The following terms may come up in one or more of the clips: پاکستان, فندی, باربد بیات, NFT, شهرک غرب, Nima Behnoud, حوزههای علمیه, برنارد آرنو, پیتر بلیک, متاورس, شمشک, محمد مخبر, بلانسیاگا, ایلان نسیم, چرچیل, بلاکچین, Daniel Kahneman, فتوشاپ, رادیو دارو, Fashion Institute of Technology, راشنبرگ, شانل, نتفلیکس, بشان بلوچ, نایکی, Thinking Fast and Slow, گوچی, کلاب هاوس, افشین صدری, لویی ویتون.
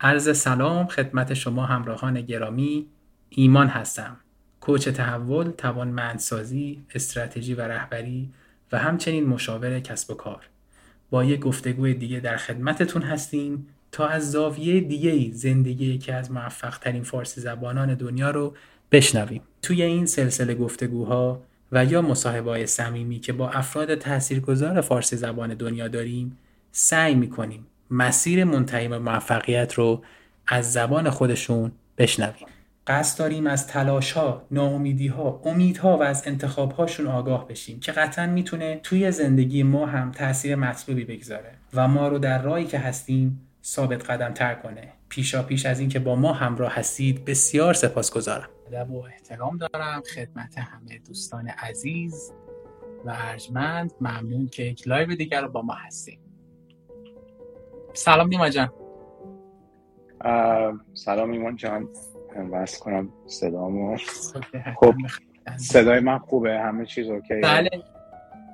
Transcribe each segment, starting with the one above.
عرض سلام خدمت شما همراهان گرامی، ایمان هستم، کوچ تحول، توانمندسازی، استراتژی و رهبری و همچنین مشاور کسب و کار. با یک گفتگوی دیگه در خدمتتون هستیم تا از زاویه دیگه‌ای زندگی که از موفق‌ترین فارسی زبانان دنیا رو بشنویم. توی این سلسله گفتگوها و یا مصاحبه‌های صمیمی که با افراد تاثیرگذار فارسی زبان دنیا داریم، سعی می‌کنیم مسیر منتهی به موفقیت رو از زبان خودشون بشنویم. قصد داریم از تلاش‌ها، ناامیدی‌ها، امیدها و از انتخاب‌هاشون آگاه بشیم که قطعاً میتونه توی زندگی ما هم تأثیر مطلوبی بگذاره و ما رو در راهی که هستیم ثابت قدم تر کنه. پیشاپیش از این که با ما همراه هستید بسیار سپاسگزارم. ادب و احترام دارم خدمت همه دوستان عزیز و ارجمند. ممنون که یک لایو دیگر رو با ما هستیم. سلام نیما جان. سلام ایمان جان. واسه کنم صدامو. خب صدای من خوبه، همه چیز اوکیه؟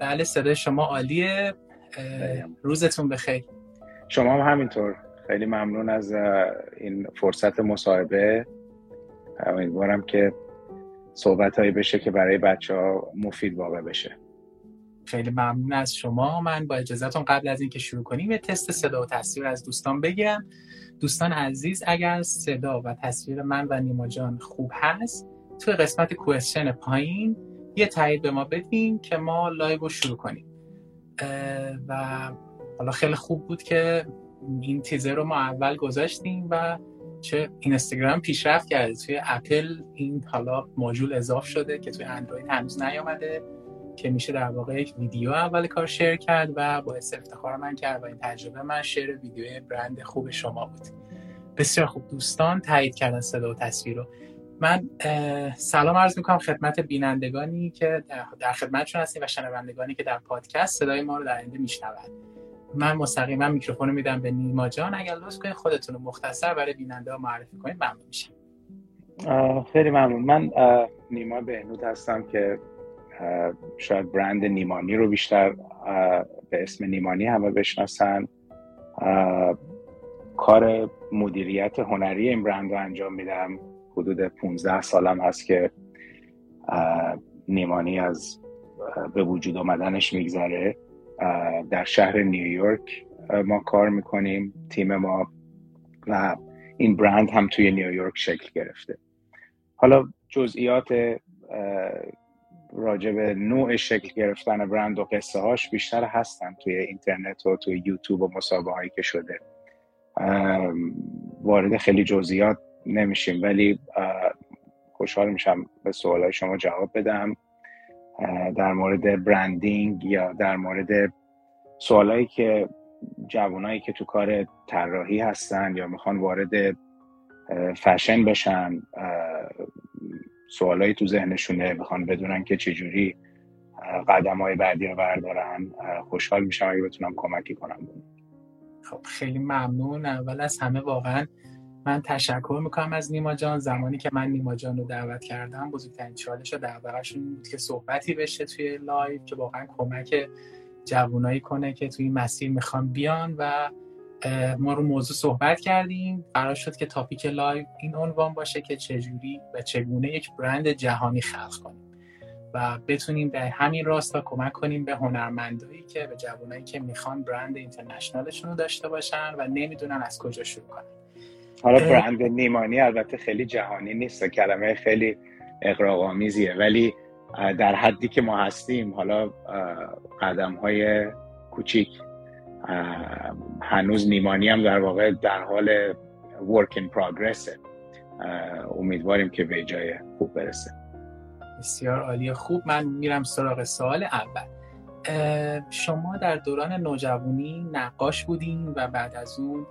بله صدای شما عالیه. روزتون بخیر. شما هم همینطور. خیلی ممنون از این فرصت مصاحبه. امیدوارم که صحبتایی بشه که برای بچه‌ها مفید واقع بشه. خیلی ممنون از شما. من با اجازهتون قبل از اینکه شروع کنیم یه تست صدا و تصویر از دوستان بگم. دوستان عزیز، اگر صدا و تصویر من و نیما جان خوب هست، توی قسمت کوئسچن پایین یه تایید به ما بدین که ما لایو رو شروع کنیم. و حالا خیلی خوب بود که این تیزر رو ما اول گذاشتیم و چه اینستاگرام پیشرفت کرده. توی اپل این حالا ماژول اضافه شده که توی اندروید هنوز نیامده، که میشه در واقع یک ویدیو اول کار شیر کرد و باعث افتخار من کرد و این تجربه من شیر ویدیوی برند خوب شما بود. بسیار خوب دوستان تایید کردن صدا و تصویر رو. من سلام عرض میکنم خدمت بینندگانی که در خدمتشون هستیم و شنوندگانی که در پادکست صدای ما رو در آینده میشنوند. من مستقیما میکروفون رو میدم به نیما جان. اگر لطف کنید خودتون رو مختصر برای بیننده ها معرفی کنید ممنون میشم. خیلی ممنون. من نیما بهنود هستم که شاید برند نیمانی رو بیشتر به اسم نیمانی همه بشناسن. کار مدیریت هنری این برند رو انجام میدم. حدود 15 سالم هست که نیمانی از به وجود آمدنش میگذره. در شهر نیویورک ما کار میکنیم، تیم ما، و این برند هم توی نیویورک شکل گرفته. حالا جزئیات راجع به نوع شکل گرفتن برند و قصه هاش بیشتر هستن توی اینترنت و توی یوتیوب و مسابقه هایی که شده. وارد خیلی جزئیات نمیشیم، ولی خوشحال میشم به سوالای شما جواب بدم در مورد برندینگ یا در مورد سوالایی که جوانایی که تو کار طراحی هستن یا میخوان وارد فشن بشن، سوالایی تو ذهنشونه، بخوان بدونن که چجوری قدم‌های بعدی رو بردارن. خوشحال میشم اگه بتونم کمکی کنم. خب خیلی ممنون. اول از همه واقعا من تشکر میکنم از نیما جان. زمانی که من نیما جان رو دعوت کردم بزرگترین چالش رو دعوتشون بود که صحبتی بشه توی لایو که واقعا کمک جوانایی کنه که توی مسیر میخوان بیان و ما رو موضوع صحبت کردیم. قرار شد که تاپیک لایو این عنوان باشه که چجوری و چگونه یک برند جهانی خلق کنیم و بتونیم در همین راستا کمک کنیم به هنرمندایی که به جوانایی که میخوان برند اینترنشنالشون رو داشته باشن و نمیدونن از کجا شروع کنن. حالا برند نیمانی البته خیلی جهانی نیست، کلمه خیلی اغراق‌آمیزیه، ولی در حدی که ما هستیم، حالا قدم‌های کوچیک، هنوز نیمانی هم در واقع در حال work in progress. امیدواریم که به جای خوب برسه. بسیار عالی. خوب، من میرم سراغ سوال اول. شما در دوران نوجوانی نقاش بودین و بعد از اون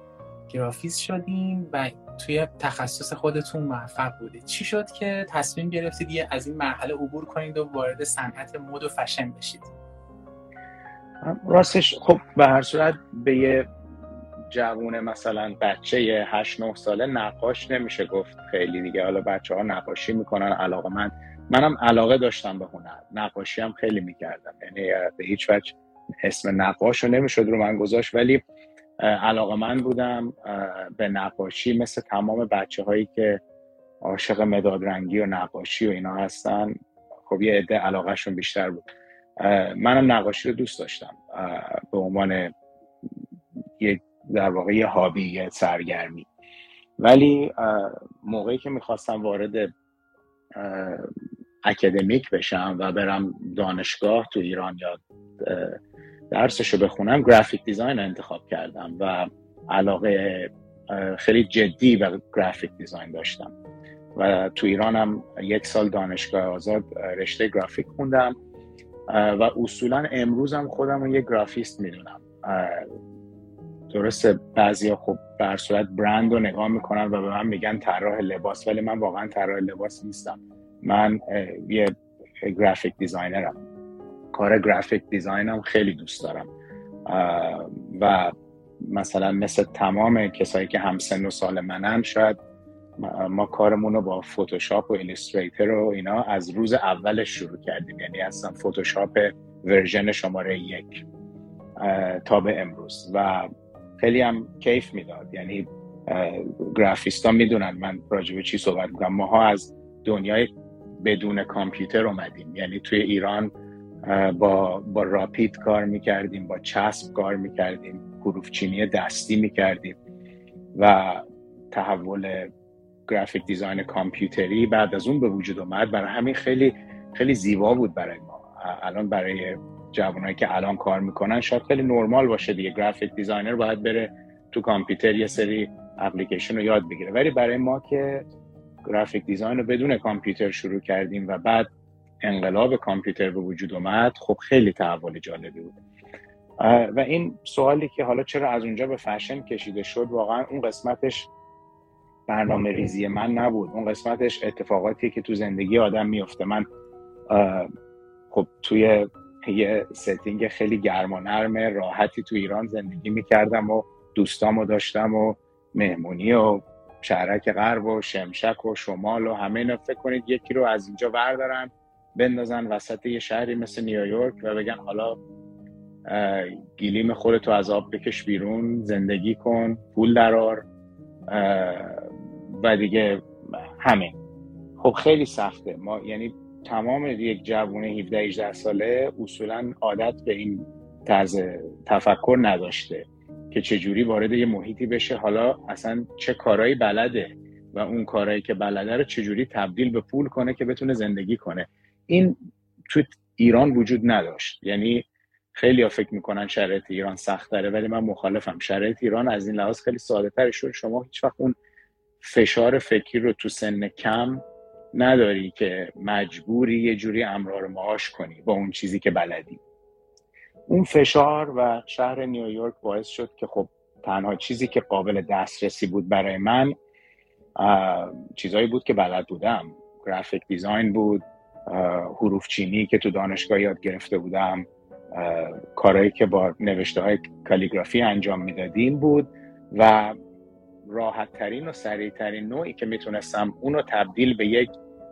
گرافیست شدین و توی تخصص خودتون موفق بودید. چی شد که تصمیم گرفتید از این مرحله عبور کنید و وارد صنعت مد و فشن بشید؟ راستش خب به هر صورت به یه جوون مثلا بچه 8-9 ساله نقاش نمیشه گفت خیلی دیگه. حالا بچه ها نقاشی میکنن، علاقه منم علاقه داشتم به هنر، نقاشی هم خیلی میکردم، یعنی به هیچ وجه اسم نقاش رو نمیشد رو من گذاشت، ولی علاقه من بودم به نقاشی مثل تمام بچه هایی که عاشق مداد رنگی و نقاشی و اینا هستن. خب یه عده علاقه شون بیشتر بود. منم نقاشی رو دوست داشتم به عنوان یه در واقع یه هابی، یه سرگرمی، ولی موقعی که میخواستم وارد اکادمیک بشم و برم دانشگاه تو ایران یا درسشو بخونم، گرافیک دیزاین انتخاب کردم و علاقه خیلی جدی به گرافیک دیزاین داشتم و تو ایرانم 1 سال دانشگاه آزاد رشته گرافیک خوندم و اصولا امروزم خودم رو یه گرافیست میدونم. درسته بعضیا خب به هر صورت برند رو نگاه میکنن و به من میگن طراح لباس، ولی من واقعا طراح لباس نیستم، من یه گرافیک دیزاینرم. کار گرافیک دیزاینم خیلی دوست دارم و مثلا مثل تمام کسایی که همسن و سال منن، شاید ما کارمون رو با فتوشاپ و ایلیستریتر و اینا از روز اولش شروع کردیم، یعنی اصلا فتوشاپ ورژن شماره 1 تا به امروز و خیلی هم کیف میداد. یعنی گرافیستا میدونن من راجع به چی صحبت میکنم. ماها از دنیای بدون کامپیوتر اومدیم، یعنی توی ایران با راپید کار میکردیم، با چسب کار میکردیم، حروفچینی دستی میکردیم و تحول گرافیک دیزاین کامپیوتری بعد از اون به وجود اومد. برای همین خیلی خیلی زیبا بود برای ما. الان برای جوانایی که الان کار میکنن شاید خیلی نرمال باشه دیگه، گرافیک دیزاینر باید بره تو کامپیوتر یه سری اپلیکیشن رو یاد بگیره، ولی برای ما که گرافیک دیزاین رو بدون کامپیوتر شروع کردیم و بعد انقلاب کامپیوتر به وجود اومد، خب خیلی تحول جالبی بود. و این سوالی که حالا چرا از اونجا به فشن کشیده شد، واقعا اون قسمتش برنامه ریزی من نبود، اون قسمتش اتفاقاتیه که تو زندگی آدم میفته. من خب توی یه ستینگ خیلی گرم و نرم راحتی تو ایران زندگی میکردم و دوستامو داشتم و مهمونی و شهرک غرب و شمشک و شمال و همه اینا. فکر کنید یکی رو از اینجا بردارن بندازن وسط یه شهری مثل نیویورک و بگن حالا گلیم خودتو از آب بکش بیرون، زندگی کن، پول درآر و دیگه همین. خب خیلی سخته. ما یعنی تمام یک جوونه 17-18 ساله اصولا عادت به این طرز تفکر نداشته که چجوری وارد یه محیطی بشه، حالا اصلا چه کارایی بلده و اون کارایی که بلده رو چجوری تبدیل به پول کنه که بتونه زندگی کنه. این تو ایران وجود نداشت. یعنی خیلی ها فکر میکنن شرایط ایران سخت تره، ولی من مخالفم. شرایط ایران از این لحاظ خیلی ساده تره. شما هیچ وقت اون فشار فکری رو تو سن کم نداری که مجبوری یه جوری امرار معاش کنی با اون چیزی که بلدی. اون فشار و شهر نیویورک باعث شد که خب تنها چیزی که قابل دسترسی بود برای من چیزایی بود که بلد بودم. گرافیک دیزاین بود، حروف چینی که تو دانشگاه یاد گرفته بودم، کارهایی که با نوشته‌های کالیگرافی انجام میدادیم بود و راحت ترین و سریع ترین نوعی که میتونستم اونو تبدیل به یک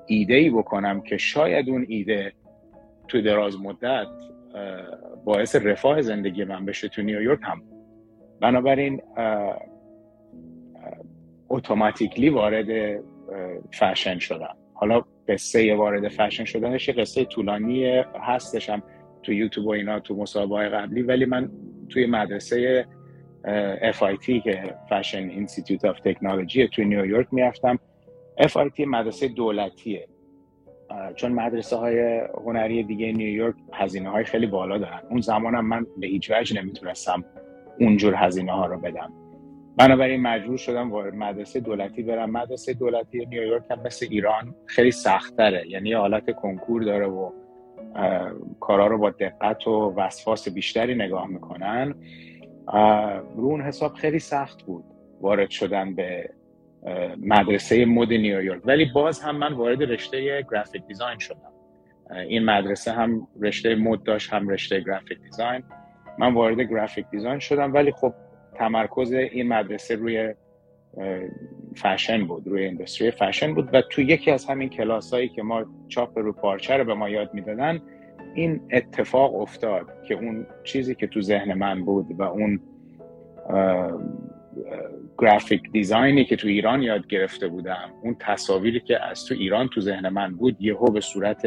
ایده‌ای بکنم که شاید اون ایده تو دراز مدت باعث رفاه زندگی من بشه تو نیویورک هم. بنابراین اتوماتیکلی وارد فشن شدم. حالا قصه وارد فشن شدنش یه قصه طولانیه، هستشم تو یوتیوب و اینا تو مصاحبه‌های قبلی، ولی من توی مدرسه FIT که Fashion Institute of Technology توی نیویورک میافتم. FIT مدرسه دولتیه، چون مدرسه های هنری دیگه نیویورک هزینه های خیلی بالا دارن. اون زمانم من به هیچ وجه نمیتونستم اونجور هزینه ها رو بدم، بنابراین مجبور شدم وارد مدرسه دولتی برم. مدرسه دولتی نیویورک هم مثل ایران خیلی سخت تره، یعنی حالت کنکور داره و کارا رو با دقت و وسواس بیشتری نگاه میکنن. رو اون حساب خیلی سخت بود وارد شدن به مدرسه مد نیویورک، ولی باز هم من وارد رشته گرافیک دیزاین شدم. این مدرسه هم رشته مد داشت، هم رشته گرافیک دیزاین من وارد گرافیک دیزاین شدم، ولی خب تمرکز این مدرسه روی فشن بود، روی اندستری فشن بود. و تو یکی از همین کلاسایی که ما چاپ رو پارچه رو به ما یاد میدادن، این اتفاق افتاد که اون چیزی که تو ذهن من بود و اون گرافیک دیزاینی که تو ایران یاد گرفته بودم، اون تصاویری که از تو ایران تو ذهن من بود، یهو به صورت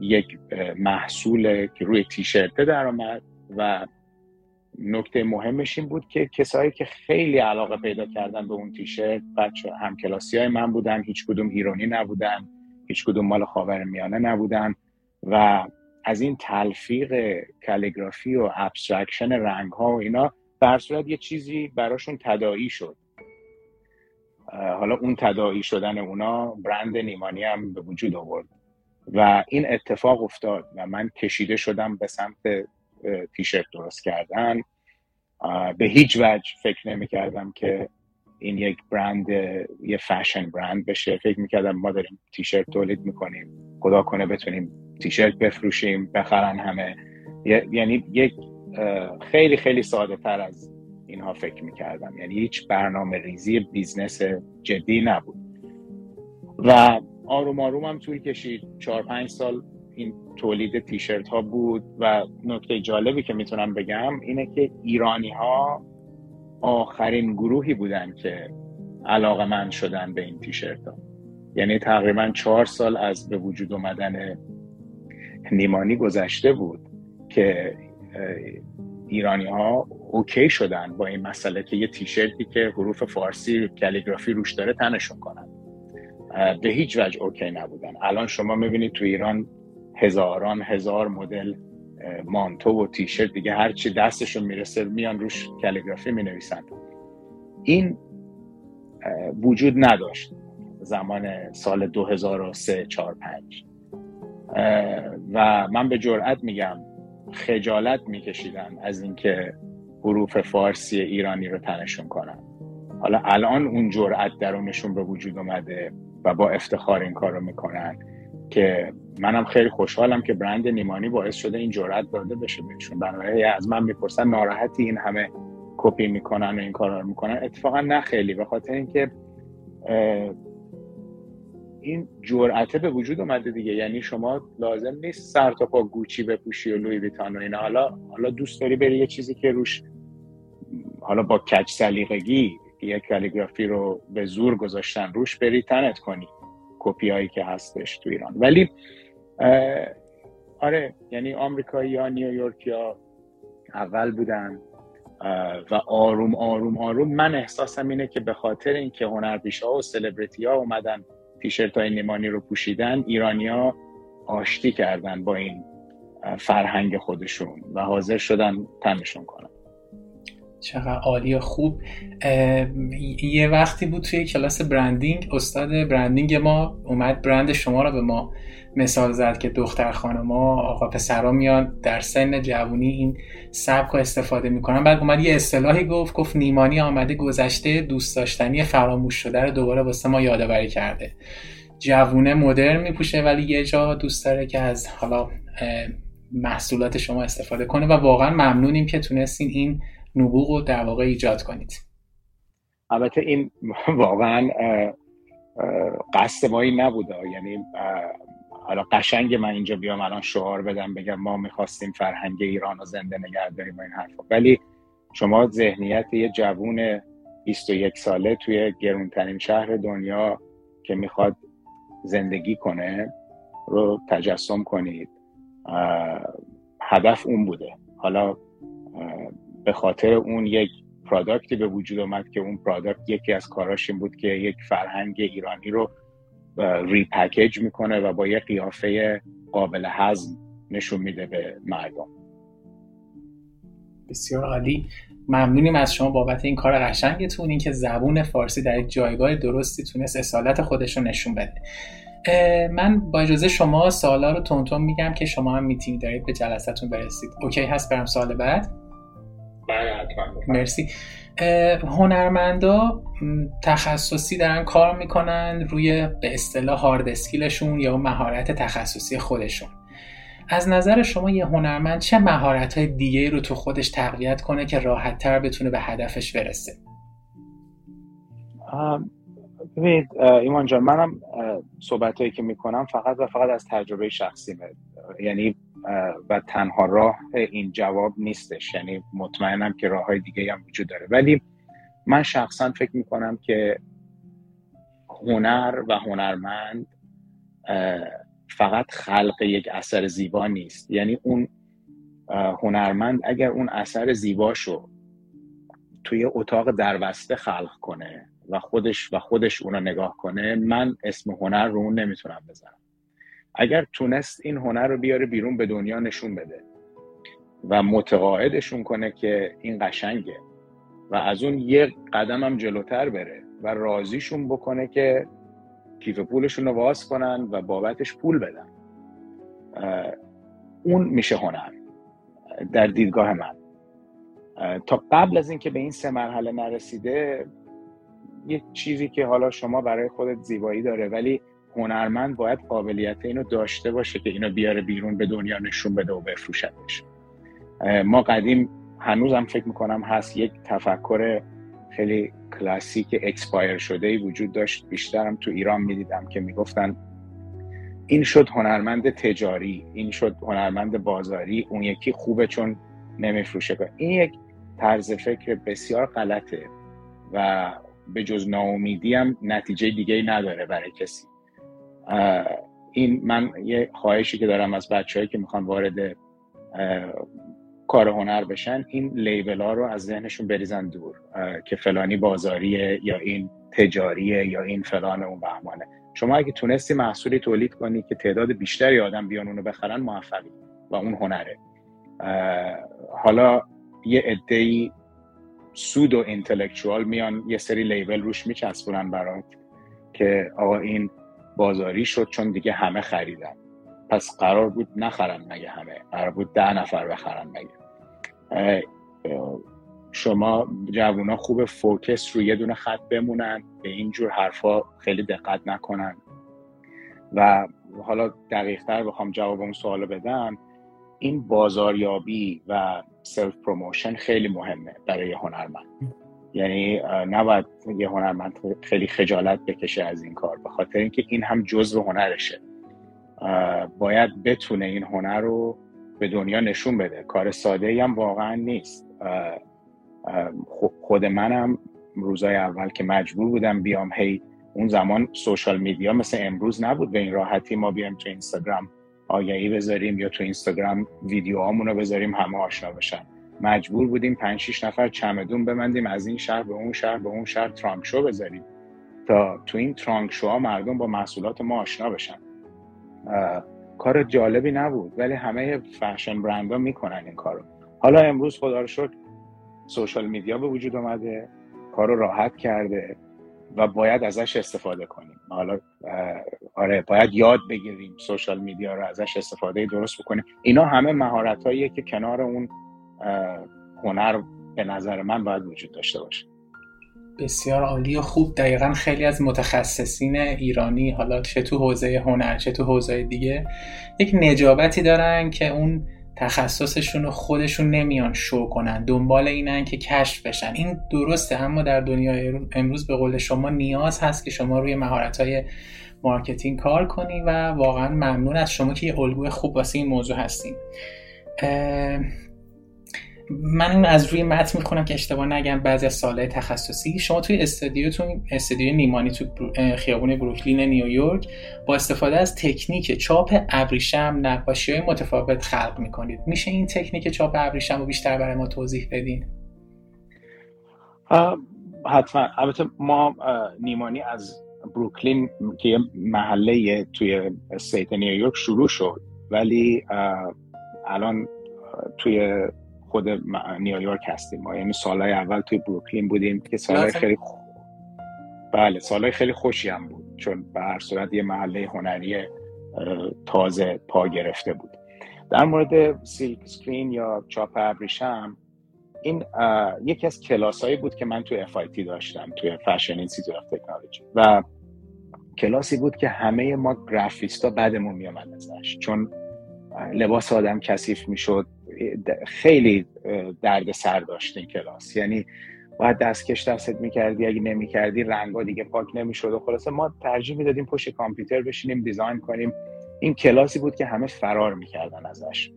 یک محصول که روی تیشرت در آمد. و نکته مهمش این بود که کسایی که خیلی علاقه پیدا کردن به اون تیشرت، بچه هم کلاسیای من بودن، هیچ کدوم ایرانی نبودن، هیچ کدوم مال خاورمیانه نبودن. و از این تلفیق کالیگرافی و ابسترکشن رنگ ها و اینا بر صورت یه چیزی براشون تداعی شد. حالا اون تداعی شدن اونا برند نیمانی هم به وجود آورد و این اتفاق افتاد و من کشیده شدم به سمت تیشرت درست کردن. به هیچ وجه فکر نمی کردم که این یک برند، یه فشن برند بشه. فکر می کردم ما داریم تیشرت تولید می کنیم، خدا کنه بتونیم تیشرت بفروشیم بخرن همه. یعنی یک خیلی خیلی ساده تر از اینها فکر می کردم، یعنی هیچ برنامه ریزی بیزنس جدی نبود. و آروم آروم هم طول کشید، 4-5 سال این تولید تیشرت ها بود. و نکته جالبی که میتونم بگم اینه که ایرانی ها آخرین گروهی بودن که علاقه‌مند شدن به این تیشرت ها. یعنی تقریبا 4 سال از به وجود آمدن نیمانی گذشته بود که ایرانی ها اوکی شدن با این مسئله که یه تیشرتی که حروف فارسی کالیگرافی روش داره تنشون کنن. به هیچ وجه اوکی نبودن. الان شما میبینید تو ایران هزار مدل مانتو و تیشرت، دیگه هر چی دستشون میرسه میان روش کالیگرافی مینویسن. این وجود نداشت زمان سال 2003 4 5 و من به جرئت میگم خجالت میکشیدم از اینکه حروف فارسی ایرانی رو تنشون کنن. حالا الان اون جرئت درونشون به وجود اومده و با افتخار این کارو میکنن که منم خیلی خوشحالم که برند نیمانی باعث شده این جرأت داده بشه بهشون. بنابراین از من میپرسن ناراحتی این همه کپی میکنن و این کارا رو میکنن؟ اتفاقا نه خیلی، به خاطر اینکه این جرأت به وجود اومده دیگه. یعنی شما لازم نیست سر تا پا گوچی بپوشی و لویی ویتون و اینا. حالا دوست داری بری یه چیزی که روش حالا با کج سلیقگی یه کالیگرافی رو به زور گذاشتن روش، بری تنت کنی کپی هایی که هستش تو ایران. ولی آره، یعنی آمریکایی یا نیویورکی ها اول بودن و آروم آروم آروم من احساسم اینه که به خاطر اینکه هنرپیشه ها و سلبریتی ها اومدن تیشرت های نیمانی رو پوشیدن، ایرانی ها آشتی کردن با این فرهنگ خودشون و حاضر شدن تنشون کنن. چقدر عالی. خوب، یه وقتی بود توی کلاس برندینگ استاد برندینگ ما اومد برند شما رو به ما مثال زد که دختر خانما، آقا پسرا میان در سن جوانی این سبک رو استفاده میکنن. بعد اومد یه اصطلاحی گفت نیمانی آمده گذشته دوست داشتنی فراموش شده رو دوباره واسه ما یادآوری کرده. جوونه مدرن میپوشه ولی یه جا دوست داره که از حالا محصولات شما استفاده کنه. و واقعا ممنونیم که تونستین این نبوغ رو در واقع ایجاد کنید. البته این واقعا قصد ما این نبوده. یعنی حالا قشنگ من اینجا بیام الان شعار بدم بگم ما میخواستیم فرهنگ ایران رو زنده نگه داریم این حرفا، ولی شما ذهنیت یه جوون 21 ساله توی گرونترین شهر دنیا که میخواد زندگی کنه رو تجسم کنید. هدف اون بوده. حالا به خاطر اون یک پرادکتی به وجود اومد که اون پرادکت یکی از کاراش این بود که یک فرهنگ ایرانی رو ریپکیج میکنه و با یک قیافه قابل هضم نشون میده به مردم. بسیار عالی. ممنونیم از شما بابت این کار قشنگتون، این که زبون فارسی در یک جایگاه درستی تونست اصالت خودش رو نشون بده. من با اجازه شما سوالا رو تونتون میگم که شما هم میتینگ دارید به جلسه‌تون برسید. اوکی هست برم سوال بعد؟ مرسی. هنرمندا تخصصی دارن کار میکنن روی به اصطلاح هارد اسکیلشون یا مهارت تخصصی خودشون. از نظر شما یه هنرمند چه مهارت‌های دیگه‌ای رو تو خودش تقویت کنه که راحت‌تر بتونه به هدفش برسه؟ ببینید ایمان جان، منم صحبتایی که میکنم فقط و فقط از تجربه شخصیمه، یعنی و تنها راه این جواب نیستش، یعنی مطمئنم که راه‌های دیگه‌ای هم وجود داره، ولی من شخصا فکر میکنم که هنر و هنرمند فقط خلق یک اثر زیبا نیست، یعنی اون هنرمند اگر اون اثر زیباشو توی اتاق دربسته خلق کنه و خودش اونو نگاه کنه، من اسم هنر رو اون نمیتونم بزنم. اگر تونست این هنر رو بیاره بیرون به دنیا نشون بده و متقاعدشون کنه که این قشنگه و از اون یک قدم هم جلوتر بره و راضیشون بکنه که کیف پولشون رو باز کنن و بابتش پول بدن، اون میشه هنر در دیدگاه من. تا قبل از این که به این سه مرحله نرسیده، یه چیزی که حالا شما برای خودت زیبایی داره، ولی هنرمند باید قابلیت اینو داشته باشه که اینو بیاره بیرون به دنیا نشون بده و بفروشدش. ما قدیم، هنوزم فکر میکنم هست، یک تفکر خیلی کلاسیک اکسپایر شده‌ای وجود داشت، بیشترم تو ایران میدیدم که میگفتن این شد هنرمند تجاری، این شد هنرمند بازاری، اون یکی خوبه چون نمیفروشه. این یک طرز فکر بسیار غلطه و به جز ناامیدی هم نتیجه دیگه‌ای نداره برای کسی. این من یه خواهشی که دارم از بچه‌هایی که میخوان وارد کار هنر بشن، این لیبل‌ها رو از ذهنشون بریزن دور که فلانی بازاریه یا این تجاریه یا این فلان اون بهمانه. شما اگه تونستی محصولی تولید کنی که تعداد بیشتری آدم بیان اونو بخرن، موفقی و اون هنره. حالا یه عده‌ای سودو اینتלקچوال میان یه سری لیبل روش میچسبونن برات که آقا این بازاری شد چون دیگه همه خریدن، پس قرار بود نخرن مگه همه، قرار بود 10 نفر بخرن مگه. شما جوونا خوب فوکس رو یه دونه خط بمونن، به اینجور حرفا خیلی دقت نکنن. و حالا دقیق‌تر بخوام جواب اون سوالو بدم، این بازاریابی و سلف پروموشن خیلی مهمه برای هنرمند. یعنی نباید یه هنرمند خیلی خجالت بکشه از این کار، به خاطر اینکه این هم جزء هنرشه. باید بتونه این هنر رو به دنیا نشون بده. کار ساده‌ای هم واقعا نیست. خود منم روزای اول که مجبور بودم بیام، هی اون زمان سوشال میدیا مثل امروز نبود به این راحتی ما بیام تو اینستاگرام آگهی بذاریم یا تو اینستاگرام ویدیوهامونو بذاریم همه آشنا بشن. مجبور بودیم 5-6 نفر چمدون ببندیم از این شهر به اون شهر به اون شهر، ترانک شو بذاریم تا تو این ترانک شوها مردم با محصولات ما آشنا بشن. کار جالبی نبود، ولی همه فشن برندها میکنن این کارو. حالا امروز خدا رو شکر سوشال میدیا به وجود اومده، کارو راحت کرده و باید ازش استفاده کنیم. حالا آره، باید یاد بگیریم سوشال میدیا رو ازش استفاده درست بکنیم. اینا همه مهارتاییه که کنار اون هنر به نظر من باید وجود داشته باشه. بسیار عالی و خوب. دقیقاً خیلی از متخصصین ایرانی، حالا چه تو حوزه هنر چه تو حوزه دیگه، یک نجابتی دارن که اون تخصصشون رو خودشون نمیان شو کنن، دنبال اینن که کشف بشن. این درسته، اما در دنیای امروز به قول شما نیاز هست که شما روی مهارت‌های مارکتینگ کار کنی و واقعاً ممنون از شما که یه الگوی خوب واسه این موضوع هستین. من از روی متن میخونم که اشتباه نگم بعضی از سال‌های تخصصی شما توی استودیوی نیمانی تو خیابون بروکلین نیویورک با استفاده از تکنیک چاپ ابریشم نقاشی‌های متفاوت خلق میکنید. میشه این تکنیک چاپ ابریشم رو بیشتر برای ما توضیح بدین؟ حتما. البته ما نیمانی از بروکلین که یه محله توی استیت نیویورک شروع شد، ولی الان توی خود نیویورک هستیم ما. یعنی سالهای اول توی بروکلین بودیم که سالهای خیلی سالهای خیلی خوشی هم بود، چون به هر صورت یه محله هنری تازه پا گرفته بود. در مورد سیلک سکرین یا چاپ ابریشم، این یکی از کلاسایی بود که من توی FIT داشتم، توی Fashion Institute of Technology، و کلاسی بود که همه ما گرافیستا بعدمون میامد ازش، چون لباس آدم کثیف میشد، خیلی درد سر داشت این کلاس. یعنی باید دستکش دستت میکردی، اگه نمیکردی رنگا دیگه پاک نمیشد و خلاصه ما ترجیح میدادیم پشت کامپیوتر بشینیم دیزاین کنیم. این کلاسی بود که همه فرار میکردن ازش.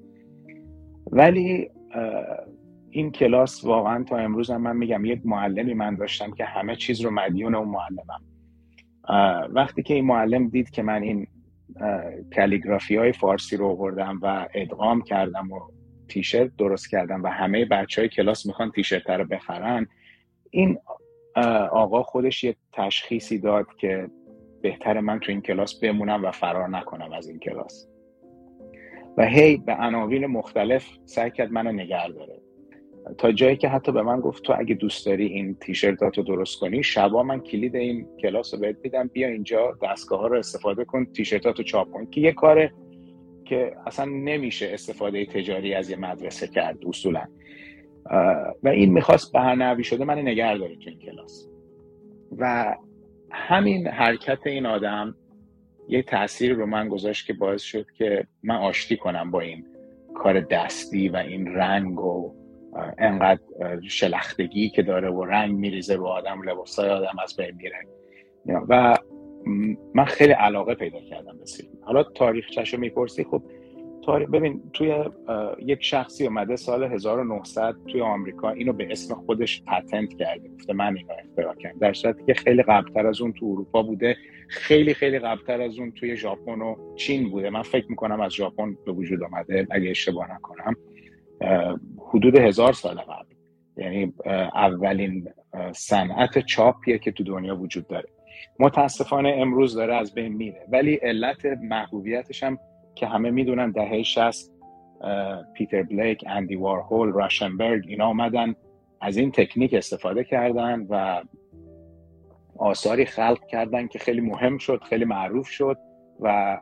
ولی این کلاس واقعا تا امروز هم من میگم یک معلمی من داشتم که همه چیز رو مدیون اون معلمم. وقتی که این معلم دید که من این کالیگرافی های فارسی رو آوردم و ادغام کردم و تیشرت درست کردم و همه بچهای کلاس میخوان تیشرت رو بخرن، این آقا خودش یه تشخیصی داد که بهتره من تو این کلاس بمونم و فرار نکنم از این کلاس و هی به عناوین مختلف سعی کرد منو نگه داره تا جایی که حتی به من گفت تو اگه دوست داری این تیشرتاتو درست کنی شبا من کلید این کلاس رو بهت میدم، بیا اینجا دستگاه ها رو استفاده کن، تیشرتاتو چاپ کن، که یه کاره که اصلا نمیشه استفاده تجاری از یه مدرسه کرد اصولا. و این میخواست به هر نحوی شده من نگه داره تو این کلاس و همین حرکت این آدم یه تأثیر رو من گذاشت که باعث شد که من آشتی کنم با این کار دستی و این رنگ و انقدر شلختگی که داره و رنگ میریزه به آدم، لباسای آدم از بین میره و من خیلی علاقه پیدا کردم به سیلین. حالا تاریخچه‌شو میپرسی، خب ببین توی یک شخصی اومده سال 1900 توی آمریکا اینو به اسم خودش پتنت کرده، گفته من اینو اختراع کردم، در صورتی که خیلی قبلتر از اون تو اروپا بوده، خیلی خیلی قبلتر از اون توی ژاپن و چین بوده. من فکر میکنم از ژاپن به وجود اومده اگه اشتباه نکنم، حدود 1000 سال قبل. یعنی اولین صنعت چاپیه که تو دنیا وجود داره. متاسفانه امروز داره از بین میره، ولی علت محبوبیتش هم که همه میدونن دهه 60 پیتر بلیک، اندی وارهول، راشنبرگ اینا اومدن از این تکنیک استفاده کردن و آثاری خلق کردن که خیلی مهم شد، خیلی معروف شد و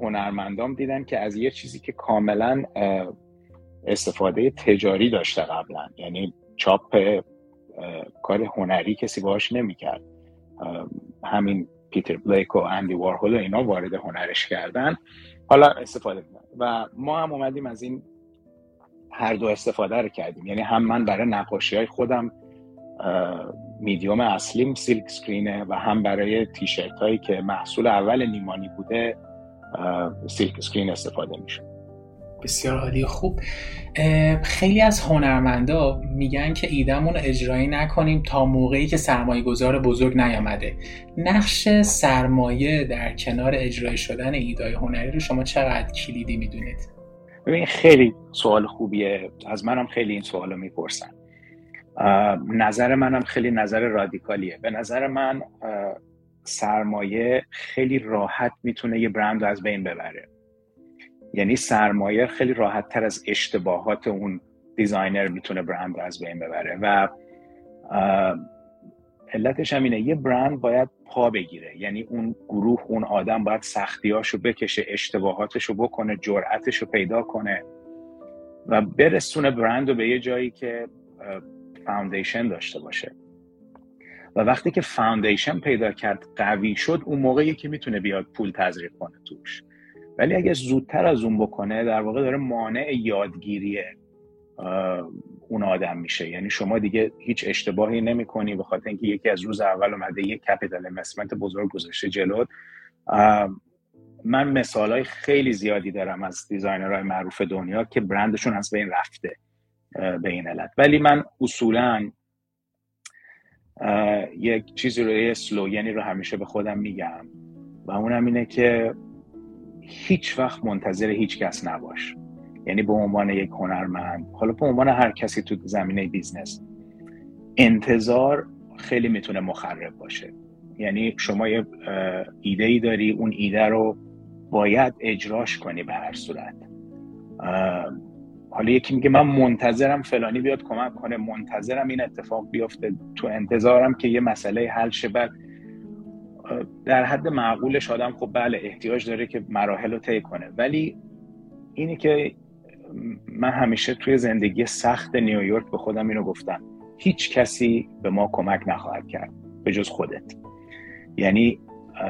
هنرمندان دیدن که از یه چیزی که کاملا استفاده تجاری داشته قبلا، یعنی چاپ کار هنری کسی باهاش نمیکرد، همین پیتر بلیک و اندی وارهول و اینا وارد هنرش کردن، حالا استفاده می‌کنن و ما هم اومدیم از این هر دو استفاده رو کردیم. یعنی هم من برای نقاشی‌های خودم میدیوم اصلیم سیلک اسکرینه و هم برای تیشرت‌هایی که محصول اول نیمانی بوده سیلک اسکرین استفاده میشه. بسیار عالی. خوب، خیلی از هنرمندا میگن که ایدمون رو اجرایی نکنیم تا موقعی که سرمایه‌گذار بزرگ نیامده. نقش سرمایه در کنار اجرای شدن ایدای هنری رو شما چقدر کلیدی میدونید؟ ببین خیلی سوال خوبیه، از منم خیلی این سوالو میپرسن. نظر منم خیلی نظر رادیکالیه. به نظر من سرمایه خیلی راحت میتونه یه برند رو از بین ببره. یعنی سرمایه خیلی راحت تر از اشتباهات اون دیزاینر میتونه برند رو از بین ببره و علتش هم اینه یه برند باید پا بگیره، یعنی اون گروه، اون آدم باید سختیاشو بکشه، اشتباهاتشو بکنه، جرأتشو پیدا کنه و برسونه برند رو به یه جایی که فاندیشن داشته باشه و وقتی که فاندیشن پیدا کرد، قوی شد، اون موقعی که میتونه بیاد پول تزریق کنه توش. ولی اگه زودتر از اون بکنه، در واقع داره مانع یادگیریه اون آدم میشه. یعنی شما دیگه هیچ اشتباهی نمی کنی، بخاطر اینکه یکی از روز اول اومده یک کپیتال اینوستمنت بزرگ گذاشته جلوت. من مثالای خیلی زیادی دارم از دیزاینرهای معروف دنیا که برندشون از بین رفته به این علت. ولی من اصولاً یک چیزی رو، یه سلوگنی رو همیشه به خودم میگم و اونم اینه که هیچ وقت منتظر هیچ کس نباش. یعنی به عنوان یک هنرمند، حالا به عنوان هر کسی تو زمینه بیزنس، انتظار خیلی میتونه مخرب باشه. یعنی شما یه ایده‌ای داری، اون ایده رو باید اجراش کنی به هر صورت. حالا یکی میگه من منتظرم فلانی بیاد کمک کنه، منتظرم این اتفاق بیفته، تو انتظارم که یه مسئله حل شه. بعد در حد معقولش آدم خب بله احتیاج داره که مراحل رو طی کنه، ولی اینی که من همیشه توی زندگی سخت نیویورک به خودم اینو گفتم، هیچ کسی به ما کمک نخواهد کرد به جز خودت. یعنی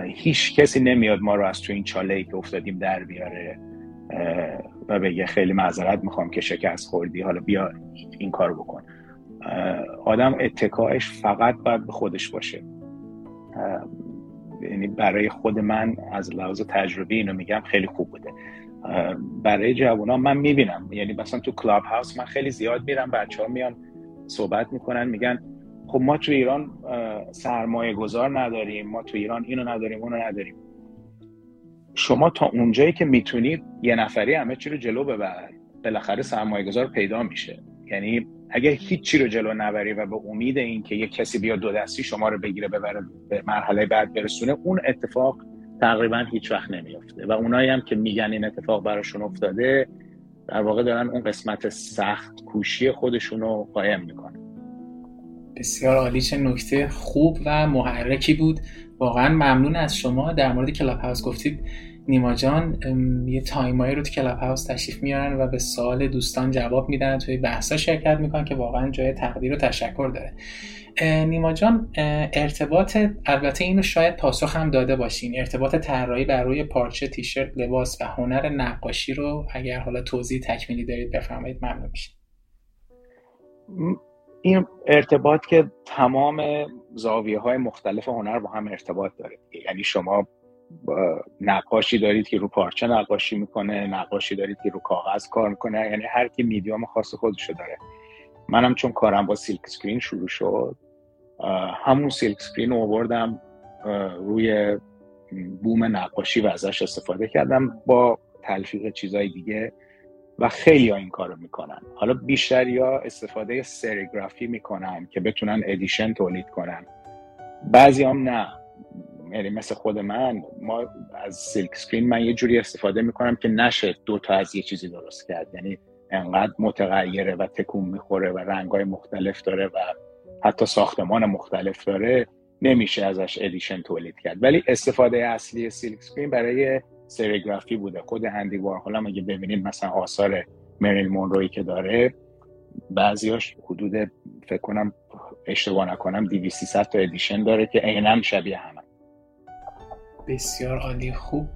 هیچ کسی نمیاد ما رو از تو این چاله ای که افتادیم در بیاره. و بگه خیلی معذرت میخوام که شکست خوردی، حالا بیا این کار بکن. آدم اتکاش فقط باید به خودش باشه. یعنی برای خود من از لحاظ تجربی اینو میگم خیلی خوب بوده. برای جوانان من میبینم، یعنی مثلا تو کلاب هاوس من خیلی زیاد میرم، بچه‌ها میان صحبت میکنن، میگن خب ما تو ایران سرمایه گذار نداریم، ما تو ایران اینو نداریم اونو نداریم. شما تا اونجایی که میتونی یه نفری همه چی رو جلو ببر، بالاخره سرمایه گذار پیدا میشه. یعنی اگه هیچ چی رو جلو نبری و به امید این که یه کسی بیا دو دستی شما رو بگیره ببره به مرحله بعد برسونه، اون اتفاق تقریبا هیچ وقت نمیفته. و اونایی هم که میگن این اتفاق براشون افتاده، در واقع دارن اون قسمت سخت کوشی خودشون رو قایم میکنن. بسیار عالی، چه نکته خوب و محرکی بود. واقعا ممنون از شما. در مورد کلاب هاوس گفتید نیما جان، یه تایمایی رو تو کلاب هاوس تشریف میارن و به سوال دوستان جواب میدن، توی بحثا شرکت میکنن که واقعا جای تقدیر و تشکر داره. نیما جان، ارتباط، البته اینو شاید پاسخ هم داده باشین، ارتباط طراحی بر روی پارچه، تیشرت، لباس و هنر نقاشی رو اگر حالا توضیح تکمیلی دارید بفرمایید ممنون میشه. این ارتباط که تمام زاویه‌های مختلف هنر با هم ارتباط داره. یعنی شما نقاشی دارید که رو پارچه نقاشی میکنه، نقاشی دارید که رو کاغذ کار میکنه، یعنی هر کی میدیوم خاص خودشو داره. منم چون کارم با سیلک سکرین شروع شد، همون سیلک سکرین رو آوردم روی بوم نقاشی و ازش استفاده کردم با تلفیق چیزای دیگه و خیلی ها این کارو میکنن. حالا بیشتری ها استفاده سریگرافی میکنن که بتونن ادیشن تولید کنن، بعضی هم نه. یعنی مثل خود من، ما از سیلک سکرین من یه جوری استفاده میکنم که نشه دوتا از یه چیزی درست کرد، یعنی انقدر متغیره و تکون میخوره و رنگای مختلف داره و حتی ساختمان مختلف داره، نمیشه ازش ادیشن تولید کرد. ولی استفاده اصلی سیلک سکرین برای سریگرافی بوده. خود هندی وارهول هم اگه ببینید مثلا آثار مریل مونروی که داره، بعضیاش حدود فکر کنم اشتباه نکنم 200-300 تا ادیشن داره که عیناً شبیه همه. بسیار عالی، خوب،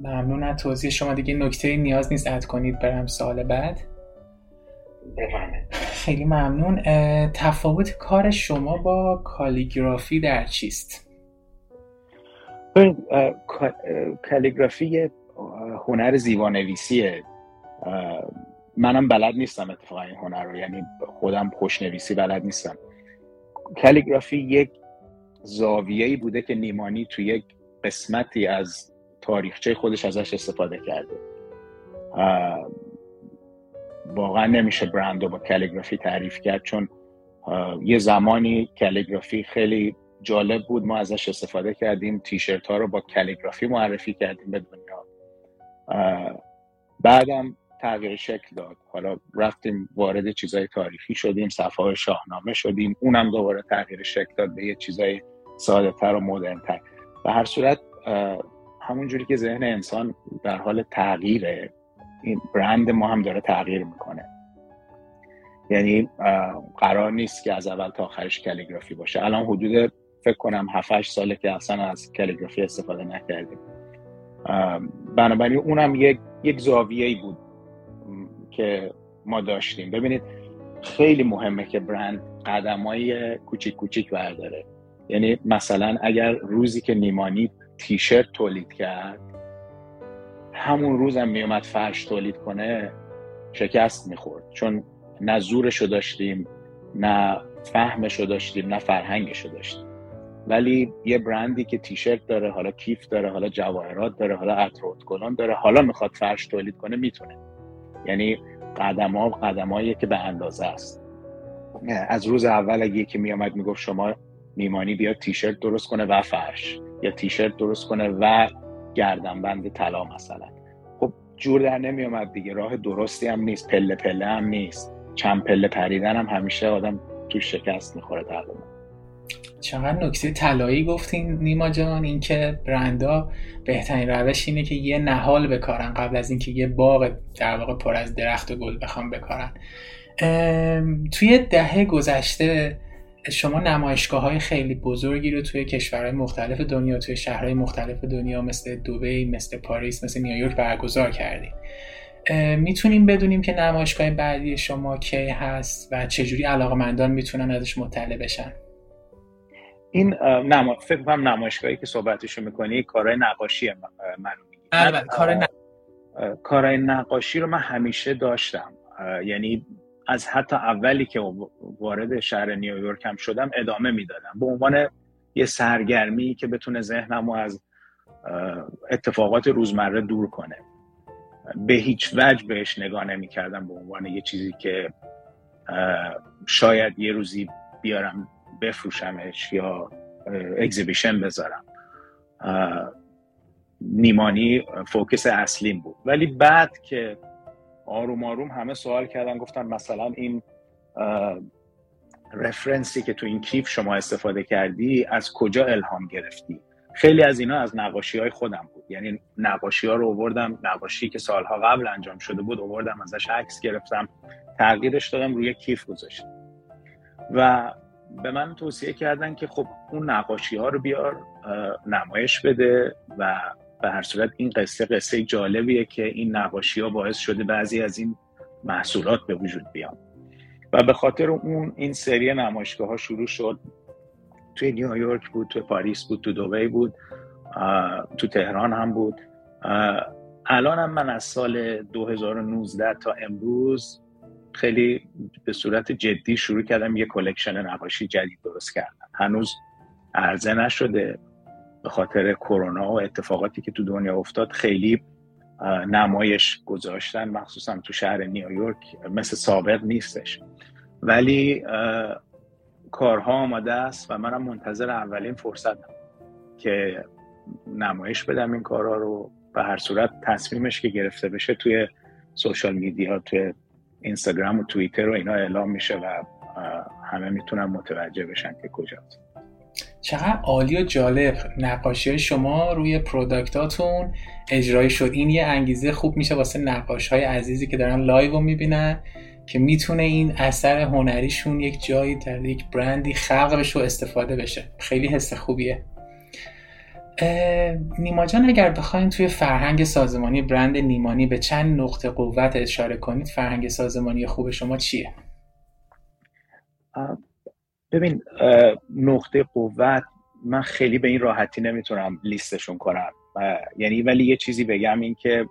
ممنون از توضیح شما. دیگه نکته نیاز نیست اد کنید، برم سوال بعد. خیلی ممنون. تفاوت کار شما با کالیگرافی در چیست؟ کالیگرافی یه هنر زیبانویسیه. منم بلد نیستم اتفاقا این هنر رو، یعنی خودم خوشنویسی بلد نیستم. کالیگرافی یک زاویه‌ای بوده که نیمانی توی یک قسمتی از تاریخچه خودش ازش استفاده کرده. واقعا نمیشه برند رو با کالیگرافی تعریف کرد، چون یه زمانی کالیگرافی خیلی جالب بود، ما ازش استفاده کردیم، تیشرت ها رو با کالیگرافی معرفی کردیم به دنیا. بعدم تغییر شکل داد، حالا رفتیم وارد چیزای تاریخی شدیم، صفحه شاهنامه شدیم، اونم دوباره تغییر شکل داد به یه چیزای ساده تر و مدرن تر. به هر صورت همون جوری که ذهن انسان در حال تغییره، این برند ما هم داره تغییر میکنه. یعنی قرار نیست که از اول تا آخرش کالیگرافی باشه. الان حدود فکر کنم 7-8 ساله که اصلا از کالیگرافی استفاده نکردیم. بنابراین اونم یک زاویه‌ای بود که ما داشتیم. ببینید خیلی مهمه که برند قدم‌های کوچیک کوچیک برداره. یعنی مثلا اگر روزی که نیمانی تیشرت تولید کرد، همون روزم میومد فرش تولید کنه، شکست می‌خورد، چون نه زورشو داشتیم، نه فهمشو داشتیم، نه فرهنگشو داشتیم. ولی یه برندی که تیشرت داره، حالا کیف داره، حالا جواهرات داره، حالا عطر و گلان داره، حالا میخواد فرش تولید کنه، میتونه. یعنی قدم‌هایی که به اندازه است. از روز اول اگه یکی میامد میگفت شما نیمانی بیا تیشرت درست کنه و فرش، یا تیشرت درست کنه و گردنبند طلا مثلا، خب جور در نمیامد دیگه. راه درستی هم نیست، پله پله هم نیست، چند پله پریدن هم همیشه آدم تو شکست میخوره تقریبا. چقدر نکته طلایی گفتین نیما جان، اینکه برندها بهترین روش اینه که یه نهال بکارن قبل از اینکه یه باغ در واقع پر از درخت و گل بخوام بکارن. توی دهه گذشته شما نمایشگاه‌های خیلی بزرگی رو توی کشورهای مختلف دنیا، توی شهرهای مختلف دنیا مثل دبی، مثل پاریس، مثل نیویورک برگزار کردید. میتونیم بدونیم که نمایشگاه بعدی شما کی هست و چجوری علاقه‌مندان میتونن ازش مطلع بشن؟ این فکر کنم نمایشگاهی که صحبتشو میکنی کارهای نقاشی من میگم. کارهای نقاشی رو من همیشه داشتم، یعنی از حتی اولی که وارد شهر نیویورک هم شدم ادامه میدادم به عنوان یه سرگرمی که بتونه ذهنمو از اتفاقات روزمره دور کنه. به هیچ وجه بهش نگاه نمیکردم به عنوان یه چیزی که شاید یه روزی بیارم بفروشمش یا اگزیبیشن بذارم. نیمانی فوکس اصلیم بود. ولی بعد که آروم آروم همه سوال کردن، گفتن مثلا این رفرنسی که تو این کیف شما استفاده کردی از کجا الهام گرفتی؟ خیلی از اینا از نقاشی‌های خودم بود، یعنی نقاشی‌ها رو آوردم، نقاشی که سالها قبل انجام شده بود آوردم ازش عکس گرفتم، تغییرش دادم، روی کیف گذاشتم. و به من توصیه کردن که خب اون نقاشی‌ها رو بیار نمایش بده و به هر صورت این قصه جالبیه که این نقاشی‌ها باعث شده بعضی از این محصولات به وجود بیان. و به خاطر اون این سری نمایشگاه‌ها شروع شد. توی نیویورک بود، توی پاریس بود، تو دبی بود، تو تهران هم بود. الان هم من از سال 2019 تا امروز خیلی به صورت جدی شروع کردم یه کلکشن نقاشی جدید درست کردم. هنوز عرضه نشده، به خاطر کرونا و اتفاقاتی که تو دنیا افتاد خیلی نمایش گذاشتن مخصوصا تو شهر نیویورک مثل سابق نیستش، ولی کارها آماده است و منم منتظر اولین فرصتم که نمایش بدم این کارها رو. به هر صورت تصمیمش که گرفته بشه توی سوشال میدیا، توی اینستاگرام و توییتر و اینا اعلام میشه و همه میتونن متوجه بشن که کجاست. چقدر عالی و جالب نقاشی شما روی پروداکتاتون اجرایی شد. این یه انگیزه خوب میشه واسه نقاش‌های عزیزی که دارن لایو رو میبینن که میتونه این اثر هنریشون یک جایی در یک برندی خلق بشه و استفاده بشه. خیلی حس خوبیه. نیما جان، اگر بخوایم توی فرهنگ سازمانی برند نیمانی به چند نقطه قوت اشاره کنید، فرهنگ سازمانی خوب شما چیه؟ ببین، نقطه قوت من خیلی به این راحتی نمیتونم لیستشون کنم، یعنی ولی یه چیزی بگم، این که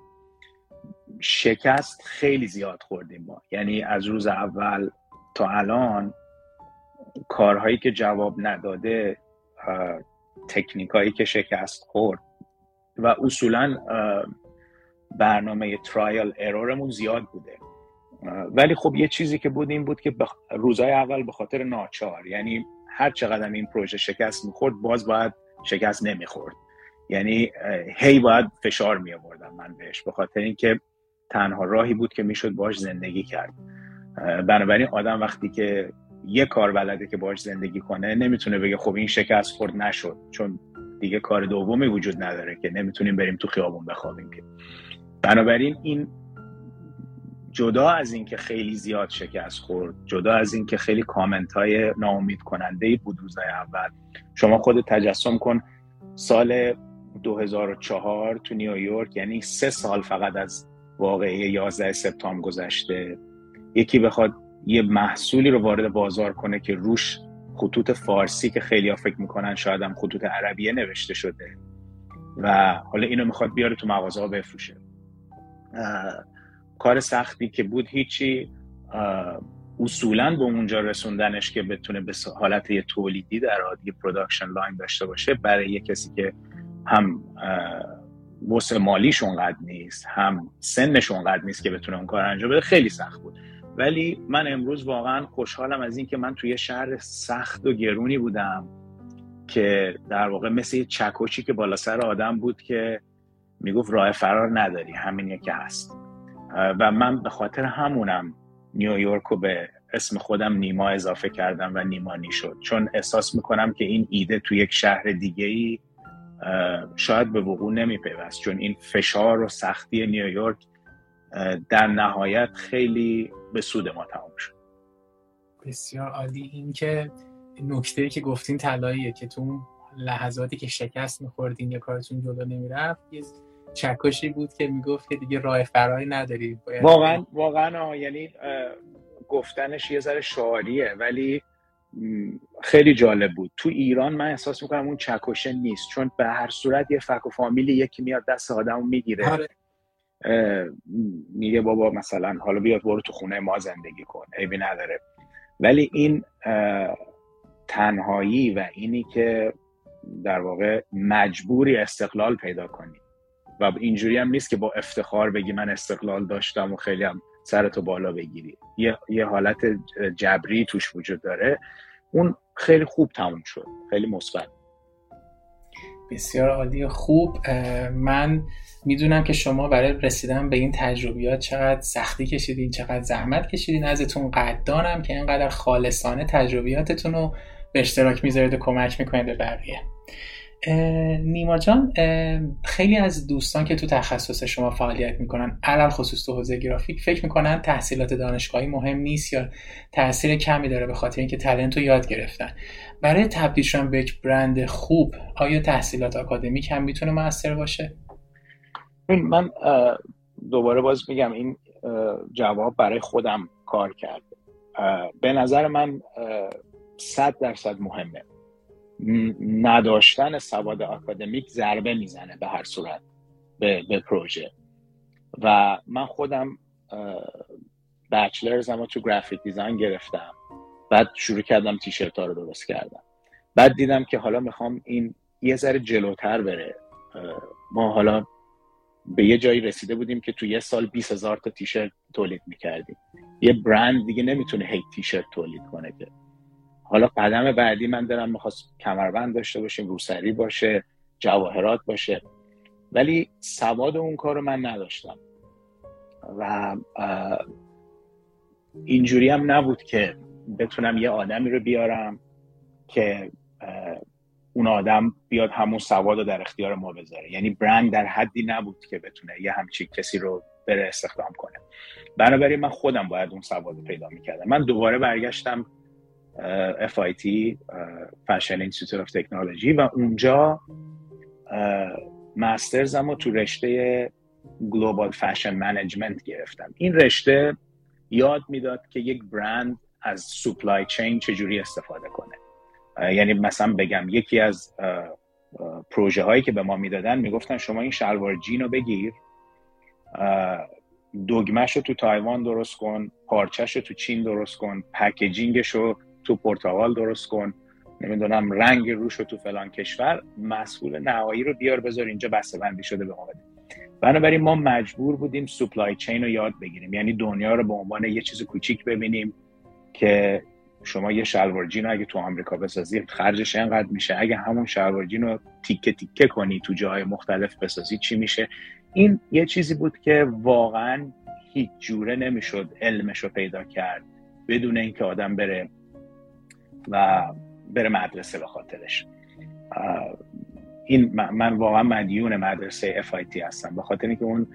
شکست خیلی زیاد خوردیم ما، یعنی از روز اول تا الان کارهایی که جواب نداده، تکنیکایی که شکست خورد و اصولا برنامه ترایل ایرورمون زیاد بوده. ولی خب یه چیزی که بود این بود که روزهای اول به خاطر ناچار، یعنی هر چقدر این پروژه شکست میخورد باز باید شکست نمیخورد، یعنی هی باید فشار میآوردم من بهش، به خاطر اینکه تنها راهی بود که میشد باهاش زندگی کرد. بنابراین آدم وقتی که یه کار بلده که باهاش زندگی کنه نمیتونه بگه خب این شکست خورد نشد، چون دیگه کار دومی وجود نداره که نمیتونیم بریم تو خیابون بخوابیم که. بنابراین این، جدا از این که خیلی زیاد شکست خورد، جدا از این که خیلی کامنت های ناامید کننده‌ای بود روزهای اول، شما خودت تجسم کن سال 2004 تو نیویورک، یعنی 3 سال فقط از واقعه 11 سپتامبر گذشته، یکی بخواد یه محصولی رو وارد بازار کنه که روش خطوط فارسی که خیلی‌ها فکر میکنن شاید هم خطوط عربیه نوشته شده و حالا اینو میخواد بیاره تو مغازه‌ها بفروشه. کار سختی که بود هیچی، اصولاً به اونجا رسوندنش که بتونه به حالت یه تولیدی در عادی پروداکشن لاین داشته باشه برای یه کسی که هم وسع مالیش اونقدر نیست، هم سنش اونقدر نیست که بتونه اون کار انجام بده، خیلی سخت بود. ولی من امروز واقعاً خوشحالم از این که من توی شهر سخت و گرونی بودم که در واقع مثل یه چکوچی که بالا سر آدم بود که میگفت راه فرار نداری، همینه که هست. و من به خاطر همونم نیویورک رو به اسم خودم نیما اضافه کردم و نیمانی شد، چون احساس میکنم که این ایده تو یک شهر دیگه‌ای شاید به وقوع نمیپیوست، چون این فشار و سختی نیویورک در نهایت خیلی به سود ما تمام شد. بسیار عالی. این که نکته‌ای که گفتین طلاییه که تو اون لحظاتی که شکست می‌خوردین یا کارتون جلو نمی‌رفت یه چکشی بود که میگفت که دیگه راه فراری نداری. واقعا یعنی گفتنش یه ذره شعاریه ولی خیلی جالب بود. تو ایران من احساس میکنم اون چکشه نیست، چون به هر صورت یه فک و فامیلی یکی میاد دست آدمو میگیره. آره. میگه بابا مثلا حالا بیاد برو تو خونه ما زندگی کن، عیبی نداره. ولی این تنهایی و اینی که در واقع مجبوری استقلال پیدا کنی و اینجوری هم نیست که با افتخار بگی من استقلال داشتم و خیلی هم سرتو بالا بگیری، یه حالت جبری توش وجود داره. اون خیلی خوب تموم شد، خیلی مثبت. بسیار عالی. خوب، من میدونم که شما برای رسیدن به این تجربیات چقدر سختی کشیدین، چقدر زحمت کشیدین. ازتون قدردانم که اینقدر خالصانه تجربیاتتون رو به اشتراک میذارید و کمک میکنید به بقیه. نیما جان، خیلی از دوستان که تو تخصص شما فعالیت میکنن، علل خصوص تو حوزه گرافیک، فکر میکنن تحصیلات دانشگاهی مهم نیست یا تاثیر کمی داره به خاطر اینکه تالنت رو یاد گرفتن. برای تبدیل شدن به یک برند خوب آیا تحصیلات آکادمیک هم میتونه مؤثر باشه؟ من دوباره باز میگم این جواب برای خودم کار کرده. به نظر من 100% مهمه. نداشتن سواد آکادمیک ضربه میزنه به هر صورت به پروژه. و من خودم بچلرزم رو تو گرافیک دیزاین گرفتم، بعد شروع کردم تیشرت ها رو درست کردم، بعد دیدم که حالا میخوام این یه ذره جلوتر بره. ما حالا به یه جایی رسیده بودیم که تو یه سال 20,000 تا تیشرت تولید میکردیم. یه برند دیگه نمیتونه هی تیشرت تولید کنه که. حالا قدم بعدی من دارم میخواست کمربند داشته باشیم، روسری باشه، جواهرات باشه، ولی سواد اون کارو من نداشتم و اینجوری هم نبود که بتونم یه آدمی رو بیارم که اون آدم بیاد همون سواد رو در اختیار ما بذاره. یعنی برند در حدی نبود که بتونه یه همچین کسی رو بره استخدام کنه. بنابراین من خودم باید اون سواد رو پیدا میکردم. من دوباره برگشتم FIT Fashion Institute of Technology و اونجا ماسترزم رو تو رشته Global Fashion Management گرفتم. این رشته یاد میداد که یک برند از سوپلای چین چجوری استفاده کنه. یعنی مثلا بگم یکی از پروژه هایی که به ما میدادن میگفتن شما این شلوار جین رو بگیر، دگمش رو تو تایوان درست کن، پارچش رو تو چین درست کن، پکیجینگش رو تو پرتغال درست کن، نمیدونم رنگ روش رو تو فلان کشور، مسئول نهایی رو بیار بذار اینجا، بسته بندی شده به ما بده. بنابراین ما مجبور بودیم سوپلای چین رو یاد بگیریم، یعنی دنیا رو به عنوان یه چیز کوچیک ببینیم که شما یه شلوار جین رو اگه تو آمریکا بسازی خرجش اینقدر میشه، اگه همون شلوار جین رو تیکه تیکه کنی تو جاهای مختلف بسازی چی میشه. این یه چیزی بود که واقعا هیچ جوره نمیشد علمش رو پیدا کرد بدون اینکه آدم بره مدرسه به خاطرش. این من واقعا مدیون مدرسه FIT هستم به خاطر اینکه اون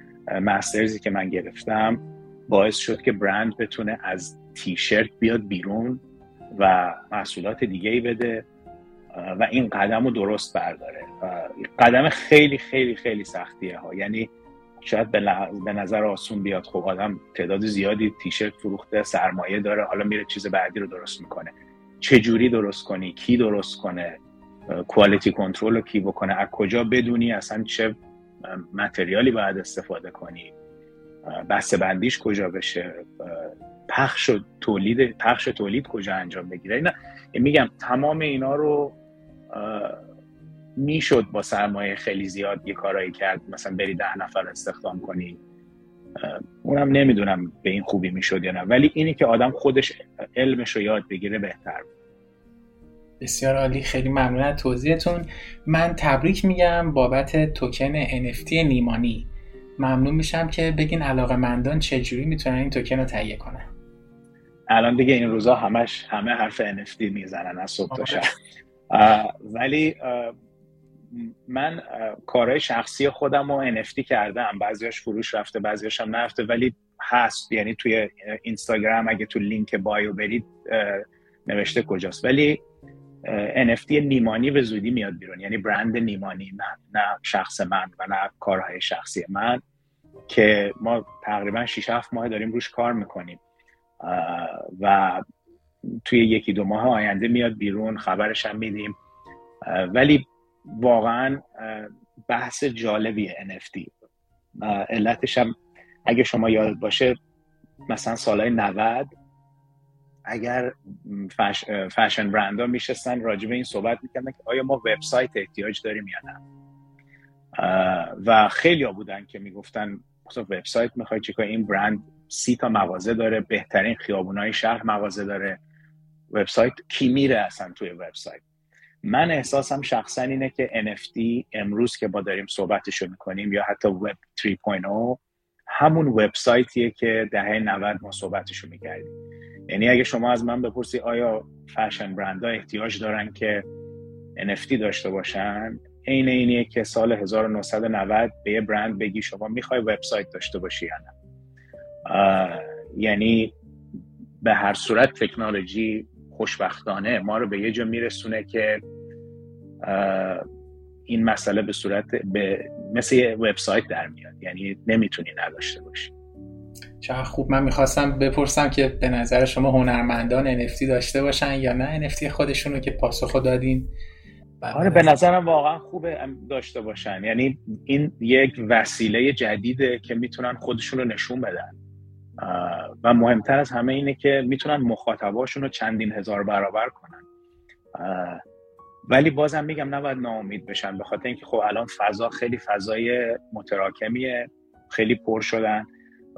ماسترزی که من گرفتم باعث شد که برند بتونه از تیشرت بیاد بیرون و محصولات دیگه‌ای بده و این قدم رو درست برداره. قدم خیلی خیلی خیلی سختیه ها. یعنی شاید به نظر آسون بیاد، خب آدم تعداد زیادی تیشرت فروخته، سرمایه داره، حالا میره چیز بعدی رو درست میکنه. چجوری درست کنی، کی درست کنه، کوالیتی کنترل رو کی بکنه، از کجا بدونی اصلا چه متریالی باید استفاده کنی، بسته بندیش کجا بشه، پخش و تولید کجا انجام بگیره. نه میگم تمام اینا رو میشد با سرمایه خیلی زیاد یه کارایی کرد، مثلا بری 10 نفر استخدام کنی، اونم نمیدونم به این خوبی میشد یا نه، ولی اینی که آدم خودش علمش رو یاد بگیره بهتر. بسیار عالی، خیلی ممنون از توضیحتون. من تبریک میگم بابت توکن NFT نیمانی. ممنون میشم که بگین علاقه‌مندان چجوری میتونن این توکن رو تهیه کنن. الان دیگه این روزا همه حرف NFT میزنن از صبح تا شب، ولی من کارهای شخصی خودم رو NFT کردم، بعضیاش فروش رفته بعضیاش هم نرفته، ولی هست. یعنی توی اینستاگرام اگه تو لینک بایو برید نوشته کجاست. ولی NFT نیمانی به زودی میاد بیرون، یعنی برند نیمانی من، نه شخص من و نه کارهای شخصی من، که ما تقریبا 6-7 ماه داریم روش کار میکنیم و توی 1-2 ماه آینده میاد بیرون، خبرش هم میدیم. ولی واقعا بحث جالبیه NFT. علتش هم اگه شما یاد باشه مثلا سالهای 90 اگر فشن برندها میشستن راجع به این صحبت میکردن که آیا ما وبسایت احتیاج داریم یا نه، و خیلی‌ها بودن که میگفتن خب وبسایت میخوای چیکار، این برند 30 تا مغازه داره، بهترین خیابونای شهر مغازه داره، وبسایت کی میره اصلا توی وبسایت؟ من احساسم شخصا اینه که NFT امروز که ما داریم صحبتشو میکنیم یا حتی وب 3.0 همون وبسایتیه که دهه 90 ما صحبتشو میکردیم. یعنی اگه شما از من بپرسی آیا فشن برندها احتیاج دارن که NFT داشته باشن، اینیه که سال 1990 به یه برند بگی شما میخوای وبسایت داشته باشی یا نه. یعنی به هر صورت تکنولوژی خوشبختانه ما رو به یه جا میرسونه که این مسئله به صورت مثل یه وبسایت در میاد، یعنی نمیتونی نداشته باشی. چقدر خوب. من میخواستم بپرسم که به نظر شما هنرمندان NFT داشته باشن یا نه NFT خودشون رو که پاسخو دادین. آره به نظرم واقعا خوبه داشته باشن، یعنی این یک وسیله جدیده که میتونن خودشون رو نشون بدن و مهمتر از همه اینه که میتونن مخاطباشون رو چندین هزار برابر کنن. ولی بازم میگم نباید ناامید بشن، به خاطر اینکه خب الان فضا خیلی فضای متراکمیه، خیلی پر شدن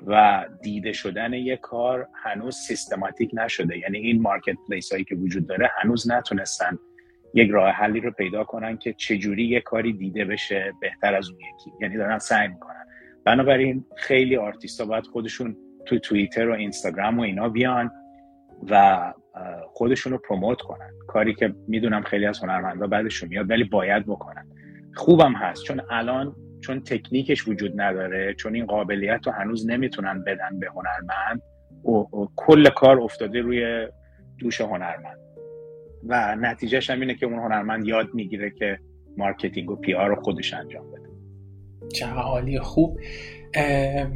و دیده شدن یک کار هنوز سیستماتیک نشده. یعنی این مارکت پلیس هایی که وجود داره هنوز نتونستن یک راه حلی رو پیدا کنن که چجوری یک کاری دیده بشه بهتر از اون یکی، یعنی دارن سعی میکنن. بنابراین خیلی آرتیستا باید خودشون تو توییتر و اینستاگرام و اینا بیان و خودشون رو پروموت کنن، کاری که میدونم خیلی از هنرمندا بعدشون میاد ولی باید بکنن. خوبم هست چون الان چون تکنیکش وجود نداره، چون این قابلیت رو هنوز نمیتونن بدن به هنرمند و کل کار افتاده روی دوش هنرمند و نتیجهش هم اینه که اون هنرمند یاد میگیره که مارکتینگ و پی آر رو خودش انجام بده. چه عالی. خوب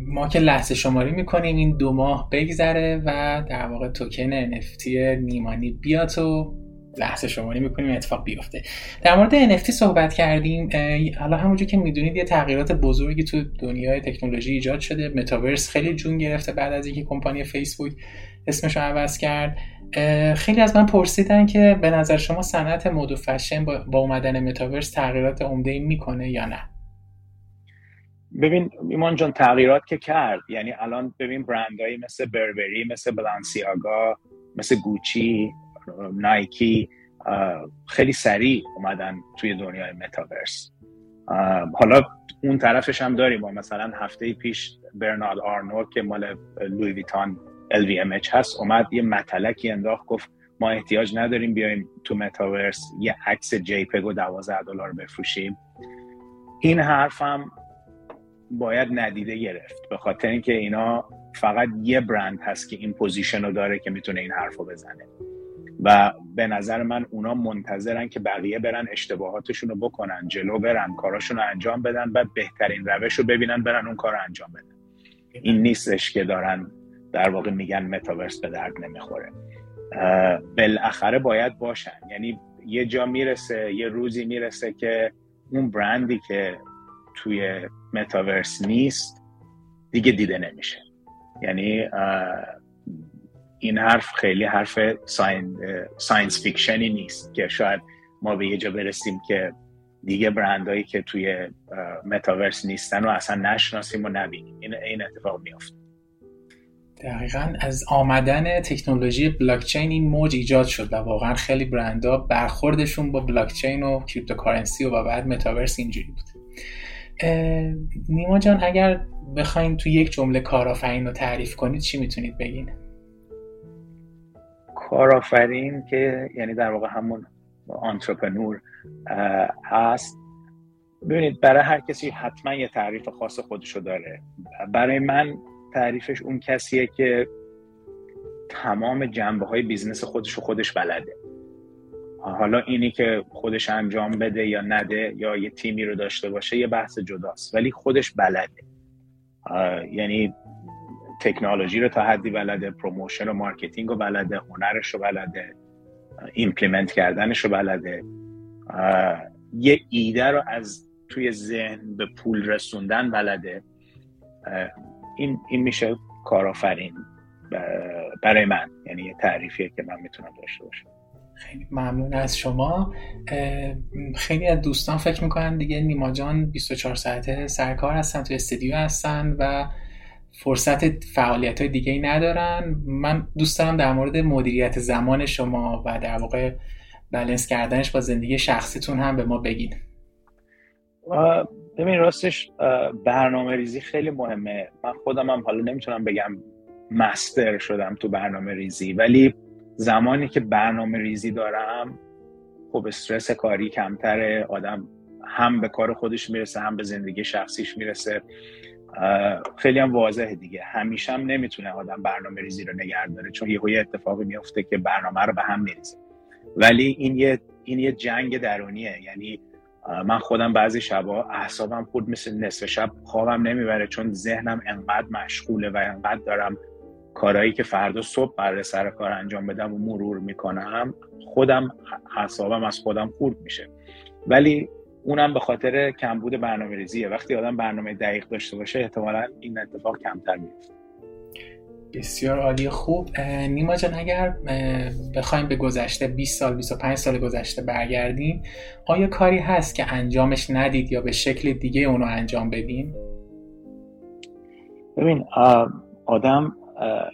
ما که لحظه شماری میکنیم این 2 ماه بگذره و در واقع توکن NFT نیمانی بیاد و لحظه شماری میکنیم اتفاق بیفته. در مورد NFT صحبت کردیم. حالا همونجور که میدونید یه تغییرات بزرگی تو دنیای تکنولوژی ایجاد شده، متاورس خیلی جون گرفته بعد از اینکه کمپانی فیسبوک اسمش رو عوض کرد. خیلی از من پرسیدن که به نظر شما صنعت مد و فشن با اومدن متاورس تغییرات عمده‌ای میکنه یا نه؟ ببین ایمان جان، تغییرات که کرد. یعنی الان ببین برندهایی مثل بربری، مثل بلانسیاگا، مثل گوچی، نایکی خیلی سریع اومدن توی دنیای متاورس. حالا اون طرفش هم داریم، مثلا هفته پیش برنارد آرنو که مال لوی ویتان LVMH هست اومد یه متلکی انداخت، گفت ما احتیاج نداریم بیایم تو متاورس یه عکس JPEG و $12 بفروشیم. این حرف هم باید ندیده گرفت، به خاطر اینکه اینا فقط یه برند هست که این پوزیشن رو داره که میتونه این حرف رو بزنه و به نظر من اونا منتظرن که بقیه برن اشتباهاتشون رو بکنن، جلو برن، کاراشون رو انجام بدن، بعد بهترین روش رو ببینن، برن اون کار رو انجام بدن. این نیستش که دارن در واقع میگن متاورس به درد نمیخوره. بالاخره باید باشن، یعنی یه جا میرسه، یه روزی میرسه که اون برندی که توی متاورس نیست دیگه دیده نمیشه. یعنی این حرف خیلی حرف ساینس فیکشنی نیست که شاید ما به یه جا برسیم که دیگه برندهایی که توی متاورس نیستن و اصلا نشناسیم و نبینیم. این اتفاق میفته. دقیقاً از آمدن تکنولوژی بلاکچین این موج ایجاد شد و واقعاً خیلی برندها برخوردشون با بلاکچین و کریپتوکارنسی و بعد متاورس اینجوری بود. نیما جان اگر بخواید تو یک جمله کارآفرین رو تعریف کنید چی میتونید بگین؟ کارآفرین که یعنی در واقع همون آنترپرنور هست. ببینید برای هر کسی حتما یه تعریف خاص خودشو داره. برای من تعریفش اون کسیه که تمام جنبه های بیزنس خودشو خودش بلده. حالا اینی که خودش انجام بده یا نده یا یه تیمی رو داشته باشه یه بحث جداست، ولی خودش بلده. یعنی تکنولوژی رو تا حدی بلده، پروموشن و مارکتینگ رو بلده، هنرش رو بلده، ایمپلیمنت کردنش رو بلده، یه ایده رو از توی ذهن به پول رسوندن بلده. این میشه کارآفرین برای من، یعنی یه تعریفیه که من میتونم داشته باشم. خیلی ممنون از شما. خیلی از دوستان فکر میکنن دیگه نیما جان 24 ساعته سرکار هستن، تو استودیو هستن و فرصت فعالیت‌های دیگه‌ای ندارن. من دوست دارم در مورد مدیریت زمان شما و در واقع بالانس کردنش با زندگی شخصیتون هم به ما بگید. ببین راستش برنامه‌ریزی خیلی مهمه. من خودم هم حالا نمیتونم بگم مستر شدم تو برنامه‌ریزی، ولی زمانی که برنامه‌ریزی دارم خب استرس کاری کمتره، آدم هم به کار خودش میرسه هم به زندگی شخصیش میرسه. خیلی هم واضحه دیگه، همیشه هم نمیتونه آدم برنامه ریزی رو نگه داره چون یه اتفاقی میفته که برنامه رو به هم میریزه. ولی این یه جنگ درونیه. یعنی من خودم بعضی شبا اعصابم خود مثل نصف شب خوابم نمیبره چون ذهنم انقدر مشغوله و انقدر دارم کارهایی که فردا صبح برای سر کار انجام بدم و مرور میکنم، خودم اعصابم از خودم خورد میشه. ولی اونم به خاطر کمبود برنامه‌ریزیه. وقتی آدم برنامه دقیق داشته باشه احتمالاً این اتفاق کمتر میفته. بسیار عالی. خوب نیما جان، اگر بخوایم به گذشته 20 سال 25 سال گذشته برگردیم، آیا کاری هست که انجامش ندید یا به شکل دیگه اونو انجام بدین؟ ببین آدم،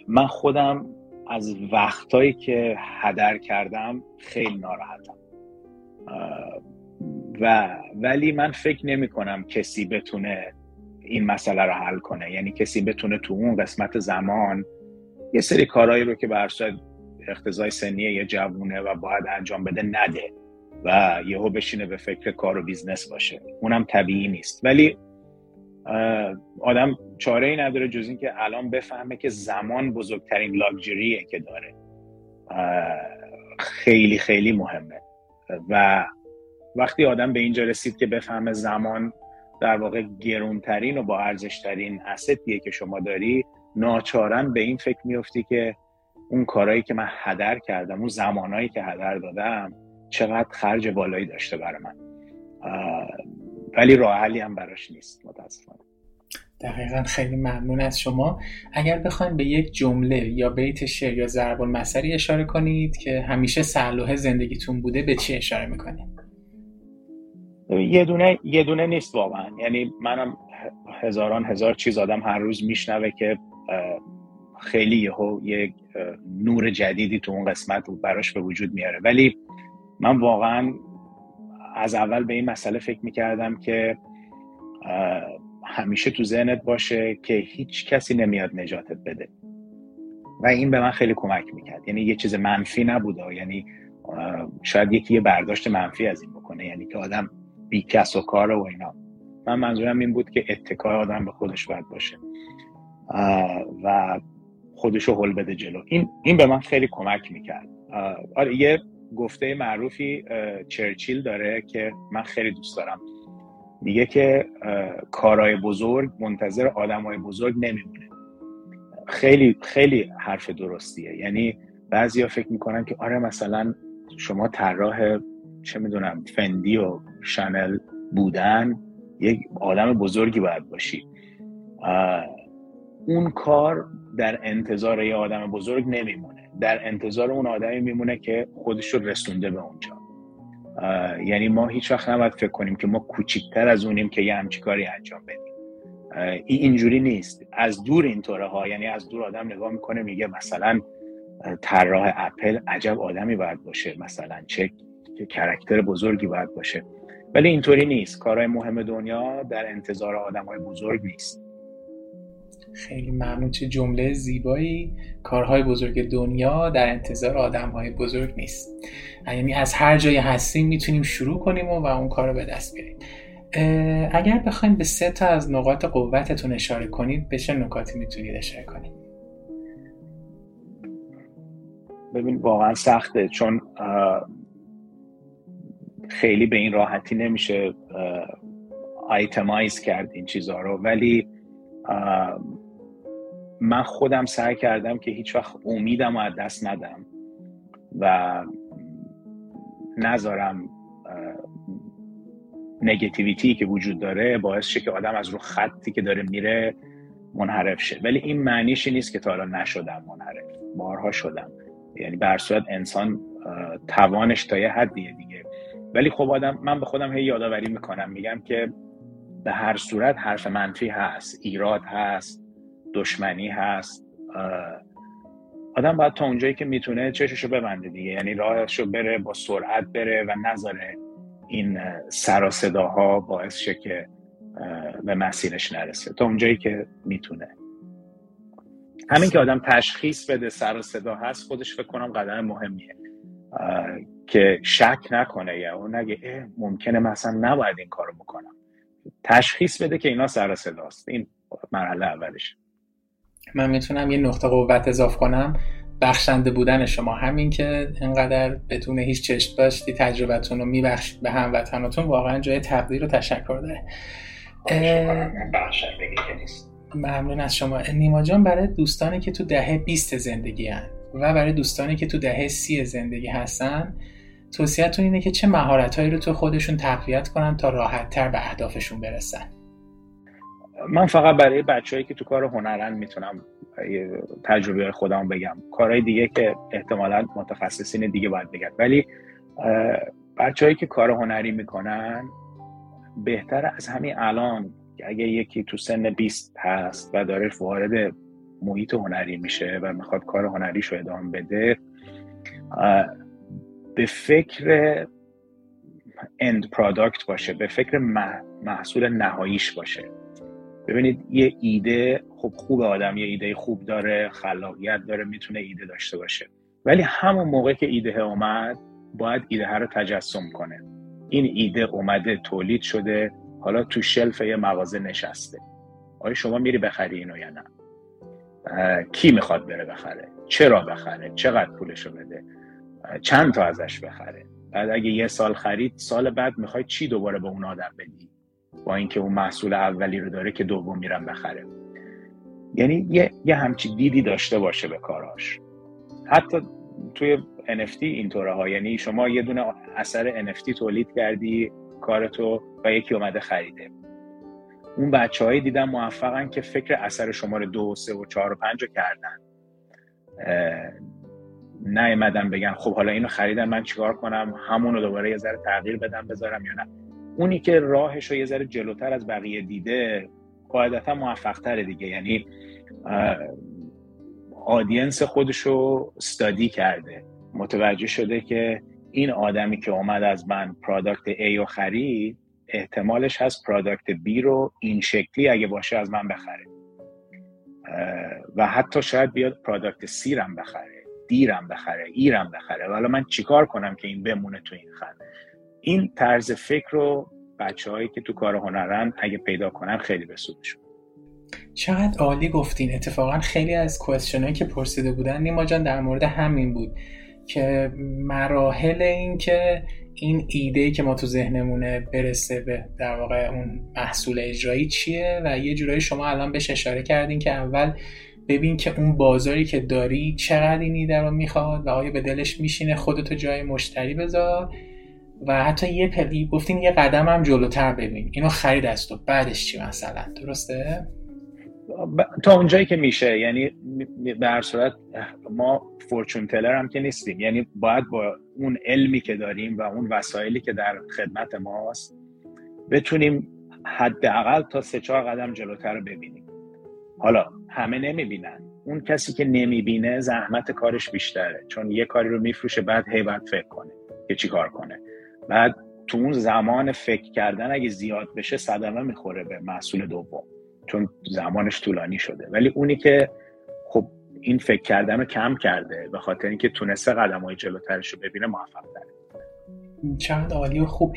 من خودم از وقتایی که هدر کردم خیلی ناراحتم ولی من فکر نمی کنم کسی بتونه این مسئله رو حل کنه. یعنی کسی بتونه تو اون قسمت زمان یه سری کارهایی رو که به هر صورت اقتضای سنیه یه جوونه و باید انجام بده نده و یهو بشینه به فکر کار و بیزنس باشه، اونم طبیعی نیست. ولی آدم چاره ای نداره جز این که الان بفهمه که زمان بزرگترین لاکچریه که داره. خیلی خیلی مهمه و وقتی آدم به اینجا رسید که بفهمه زمان در واقع گرونترین و با ارزشترین assetیه که شما داری، ناچارن به این فکر میفتی که اون کارهایی که من هدر کردم، اون زمانهایی که هدر دادم چقدر خرج بالایی داشته برای من. ولی راه حلی هم براش نیست متاسفانه. دقیقاً. خیلی ممنون از شما. اگر بخواید به یک جمله یا بیت شعر یا ضرب المثلی اشاره کنید که همیشه سرلوحه زندگیتون بوده، به چی اشاره میکنید؟ یه دونه نیست واقعا. یعنی منم هزاران هزار چیز آدم هر روز میشنوه که خیلی یه نور جدیدی تو اون قسمت براش به وجود میاره، ولی من واقعا از اول به این مسئله فکر میکردم که همیشه تو ذهنت باشه که هیچ کسی نمیاد نجاتت بده و این به من خیلی کمک میکرد. یعنی یه چیز منفی نبوده، یعنی شاید یکی یه برداشت منفی از این بکنه، یعنی که آدم بی کس و کاره و اینا. من منظورم این بود که اتکای آدم به خودش باید باشه و خودشو هل بده جلو. این به من خیلی کمک میکرد. یه گفته معروفی چرچیل داره که من خیلی دوست دارم، میگه که کارهای بزرگ منتظر آدمهای بزرگ نمیمونه. خیلی خیلی حرف درستیه. یعنی بعضیا فکر میکنن که آره مثلا شما طراح چه میدونم فندی و شانل بودن یک آدم بزرگی باید باشی. اون کار در انتظار یه آدم بزرگ نمیمونه، در انتظار اون آدمی میمونه که خودش رو رسونده به اونجا. یعنی ما هیچ وقت نباید فکر کنیم که ما کوچیک‌تر از اونیم که یه همچین کاری انجام بدیم. اینجوری نیست. از دور اینطوره ها، یعنی از دور آدم نگاه میکنه میگه مثلا طراح اپل عجب آدمی باید باشه، مثلا چه کرکتر بزرگی باید باشه، ولی اینطوری نیست. کارهای مهم دنیا در انتظار آدم‌های بزرگ نیست. خیلی ممنون. چه جمله زیبایی. کارهای بزرگ دنیا در انتظار آدم‌های بزرگ نیست، یعنی از هر جای هستیم میتونیم شروع کنیم و اون کار رو به دست بیاریم. اگر بخوایم به 3 از نقاط قوتتون اشاره کنید، به چه نکاتی میتونید اشاره کنید؟ ببین واقعا سخته چون خیلی به این راحتی نمیشه آیتمایز کرد این چیزها رو، ولی من خودم سعی کردم که هیچ وقت امیدم از دست ندم و نذارم نگتیویتی که وجود داره باعث شه که آدم از رو خطی که داره میره منحرف شه. ولی این معنیش نیست که تا حالا نشدم منحرف، بارها شدم. یعنی به هر صورت انسان توانش تا یه حدیه دیگه. ولی خب آدم، من به خودم هی یادآوری میکنم، میگم که به هر صورت حرف منفی هست، ایراد هست، دشمنی هست، آدم باید تا اونجایی که میتونه چششو ببنده دیگه، یعنی راهشو بره، با سرعت بره و نذاره این سر و صداها باعث شه که به مسیرش نرسه، تا اونجایی که میتونه. همین که آدم تشخیص بده سر و صدا هست، خودش فکر کنم قدم مهمیه، که شک نکنه یا اون نگه ممکنه مثلا نباید این کارو بکنم. تشخیص بده که اینا سر و صدا هست، این مرحله اولش. من میتونم یه نقطه قوت اضافه کنم، بخشنده بودن شما. همین که اینقدر بدون هیچ چشم داشتی تجربتون رو میبخشید به هموطناتون، واقعا جای تقدیر و تشکر داره. بخشندگی که نیست. ممنون از شما نیما جان. برای دوستانی که تو دهه 20 زندگی هستن و برای دوستانی که تو دهه 30 زندگی هستن، توصیه‌تون اینه که چه مهارت‌هایی رو تو خودشون تقویت کنن تا راحت‌تر به اهدافشون برسن؟ من فقط برای بچه‌هایی که تو کار هنرن میتونم تجربه خودم بگم، کارهای دیگه که احتمالاً متخصصین دیگه باید بگن، ولی بچه‌هایی که کار هنری میکنن بهتر از همین الان، اگه یکی تو سن 20 هست و داره وارد محیط هنری میشه و میخواد کار هنریش رو ادامه بده، به فکر اند پروداکت باشه، به فکر محصول نهاییش باشه. ببینید یه ایده، خب خوبه آدم یه ایده خوب داره، خلاقیت داره، میتونه ایده داشته باشه، ولی همون موقع که ایده اومد باید ایده رو تجسم کنه. این ایده اومده، تولید شده، حالا تو شلف یه مغازه نشسته، آیا شما میری بخری اینو یا نه؟ کی میخواد بره بخره؟ چرا بخره؟ چقدر پولشو بده؟ چند تا ازش بخره؟ بعد اگه یه سال خرید، سال بعد میخوای چی دوباره به اون آدم بدی؟ با اینکه اون محصول اولی رو داره که دوم میرم بخره. یعنی یه همچین دیدی داشته باشه به کاراش. حتی توی NFT اینطوره ها، یعنی شما یه دونه اثر NFT تولید کردی کارتو و یکی اومده خریده. اون بچه‌های دیدم موفقن که فکر اثر شماره 2 و 3 و 4 و 5 رو کردن. نیومدن بگن خب حالا اینو خریدم من چیکار کنم؟ همون رو دوباره یه ذره تغییر بدم بذارم یا نه؟ اونی که راهش رو یه ذره جلوتر از بقیه دیده قاعدتا موفق‌تره دیگه، یعنی آدینس خودش رو استادی کرده، متوجه شده که این آدمی که اومد از من پروداکت A رو خرید، احتمالش هست پروداکت B رو این شکلی اگه باشه از من بخره و حتی شاید بیاد پروداکت C رم بخره، D رم بخره، E رم بخره. حالا من چیکار کنم که این بمونه تو این خط؟ این طرز فکر رو بچه‌هایی که تو کار هنرن اگه پیدا کنن خیلی به سودشون. چقدر عالی گفتین. اتفاقا خیلی از کوئسشنایی که پرسیده بودن نیما جان در مورد همین بود، که مراحل این که این ایده‌ای که ما تو ذهنمونه برسه به در واقع اون محصول اجرایی چیه، و یه جورایی شما الان بهش اشاره کردین که اول ببین که اون بازاری که داری چقدر این ایده رو میخواد و آیا به دلش میشینه، خودتو جای مشتری بذار، و حتی یه پلی گفتین یه قدم هم جلوتر ببین، اینو خرید از تو، بعدش چی مثلا؟ درسته؟ تا اونجایی که میشه، یعنی به هر صورت ما فورچون تلر هم که نیستیم، یعنی باید با اون علمی که داریم و اون وسایلی که در خدمت ماست بتونیم حداقل تا 3-4 قدم جلوتر رو ببینیم. حالا همه نمیبینن، اون کسی که نمیبینه زحمت کارش بیشتره، چون یه کاری رو میفروشه، بعد هی باید فکر کنه که چی کار کنه، بعد تو اون زمان فکر کردن اگه زیاد بشه صدمه میخوره به محصول دوم، چون زمانش طولانی شده. ولی اونی که خب این فکر کردن رو کم کرده به خاطر اینکه تونسته قدم‌های جلوترش رو ببینه، موفق‌تره. چند عالی و خوب.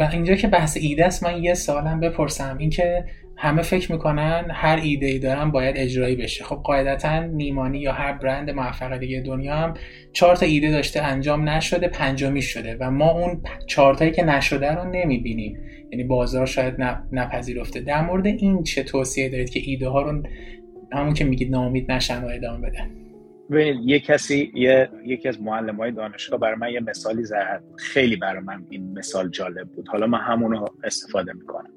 و اینجا که بحث ایده است، من یه سوالم بپرسم، این که همه فکر میکنن هر ایده‌ای دارن باید اجرایی بشه. خب قاعدتاً نیمانی یا هر برند موفق دیگه دنیا هم 4 تا ایده داشته انجام نشده، 5می شده و ما اون 4 تایی که نشده رو نمیبینیم، یعنی بازار شاید نپذیرفته. در مورد این چه توصیه دارید که ایده ها رو همون که میگید ناامید نشن و ادامه بدن؟ ببینید یکی از معلم‌های دانشگاه برای من یه مثالی زد، خیلی برای من این مثال جالب بود، حالا من همون رو استفاده میکنم.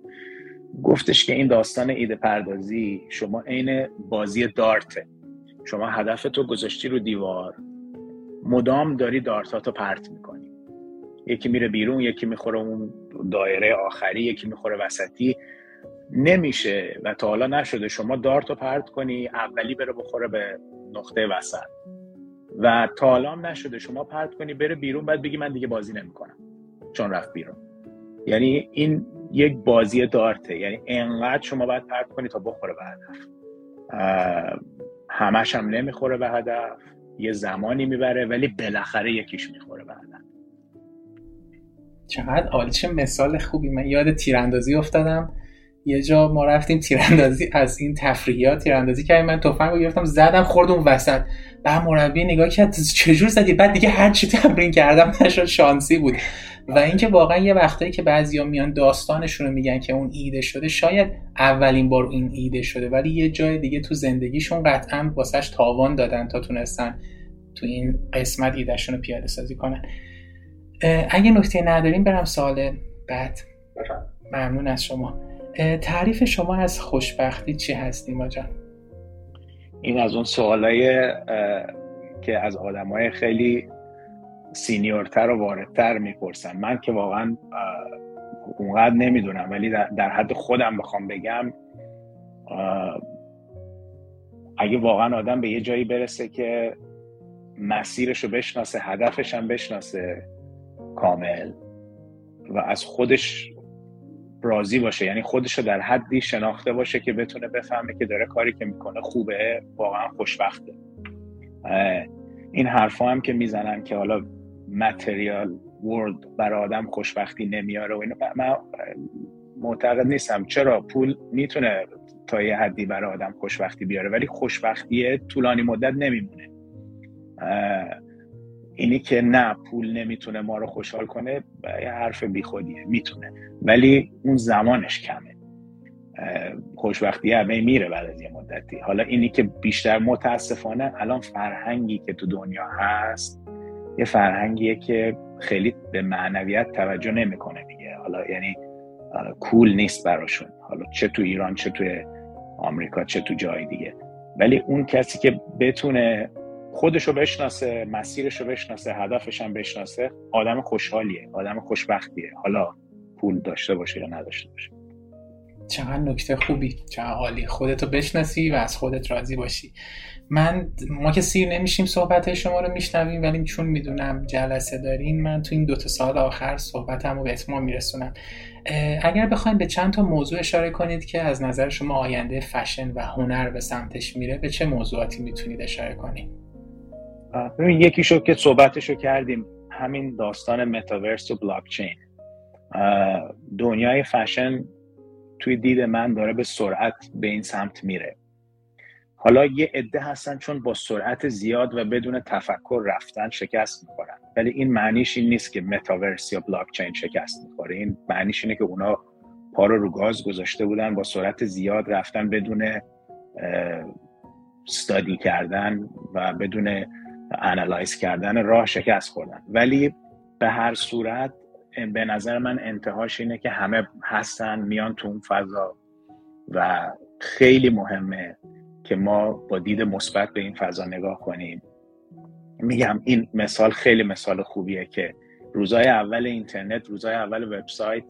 گفتش که این داستان ایده پردازی شما عین بازی دارته، شما هدفتو گذاشتی رو دیوار، مدام داری دارتاتو پرت میکنی، یکی میره بیرون، یکی میخوره اون دایره آخری، یکی میخوره وسطی، نمیشه و تا حالا نشده شما دارتو پرت کنی اولی بره بخوره به نقطه وسط و تا حالا نشده شما پرت کنی بره بیرون بعد بگی من دیگه بازی نمیکنم چون رفت بیرون. یعنی این یک بازی دارته، یعنی انقدر شما باید پرت کنی تا بخوره به هدف، همش هم نمیخوره به هدف، یه زمانی میبره ولی بالاخره یکیش میخوره به هدف. چقدر عالی، چه مثال خوبی. من یاد تیراندازی افتادم، یه جا ما رفتیم تیراندازی، از این تفریحات تیراندازی کردیم، من تفنگو گرفتم زدم خورد اون وسط، بعد مربی نگاه کرد چجور زدی، بعد دیگه هر چی تمرین کردم نشد، شانسی بود. و اینکه واقعا یه وقتایی که بعضیا میان داستانشون رو میگن که اون ایده شده، شاید اولین بار این ایده شده ولی یه جای دیگه تو زندگیشون قطعا واسش تاوان دادن تا تونستن تو این قسمت ایدهشون رو پیاده سازی کنن. اگه نکته نداریم برم سوال بعد. ممنون از شما. تعریف شما از خوشبختی چی هست نیما جان؟ این از اون سوالایی که از آدمای خیلی سینیورتر و واردتر میپرسن. من که واقعا اونقدر نمیدونم ولی در حد خودم بخوام بگم، اگه واقعا آدم به یه جایی برسه که مسیرش رو بشناسه، هدفش هم بشناسه کامل و از خودش راضی باشه، یعنی خودش رو در حدی شناخته باشه که بتونه بفهمه که داره کاری که میکنه خوبه، واقعا خوشبخته. این حرفا هم که میزنن که حالا متریال ورلد برای آدم خوشبختی نمیاره و اینو من معتقد نیستم. چرا پول میتونه تا یه حدی برای آدم خوشبختی بیاره ولی خوشبختی طولانی مدت نمیمونه. اینی که نه پول نمیتونه ما رو خوشحال کنه یه حرف بیخودیه، میتونه ولی اون زمانش کمه. خوشبختی همه میره بعد از یه مدتی. حالا اینی که بیشتر، متاسفانه الان فرهنگی که تو دنیا هست یه فرهنگیه که خیلی به معنویت توجه نمیکنه دیگه، حالا یعنی کول نیست براشون، حالا چه تو ایران چه تو آمریکا چه تو جای دیگه. ولی اون کسی که بتونه خودشو بشناسه، مسیرشو بشناسه، هدفش هم بشناسه، آدم خوشحالیه، آدم خوشبختیه، حالا پول داشته باشه یا نداشته باشه. چقدر نکته خوبی، چقدر عالی. خودتو بشناسی و از خودت راضی باشی. ما که سیر نمیشیم، صحبت شما رو میشنویم ولی چون میدونم جلسه دارین، من تو این 2 سال آخر صحبتم رو به اتمام میرسونم. اگر بخواید به چند تا موضوع اشاره کنید که از نظر شما آینده فشن و هنر به سمتش میره، به چه موضوعاتی میتونید اشاره کنید؟ ببین یکیشو که صحبتشو کردیم، همین داستان متاورس و بلاکچین. دنیای فشن توی دید من داره به سرعت به این سمت میره. حالا یه عده هستن چون با سرعت زیاد و بدون تفکر رفتن شکست میخورن، ولی این معنیش این نیست که متاورس یا بلاکچین شکست میخوره. این معنیش اینه که اونا پا رو گاز گذاشته بودن، با سرعت زیاد رفتن بدون استادی کردن و بدون انالایز کردن راه شکست خوردن. ولی به هر صورت به نظر من انتهاش اینه که همه هستن میان تو اون فضا و خیلی مهمه که ما با دید مثبت به این فضا نگاه کنیم. میگم این مثال خیلی مثال خوبیه که روزای اول اینترنت، روزای اول وبسایت،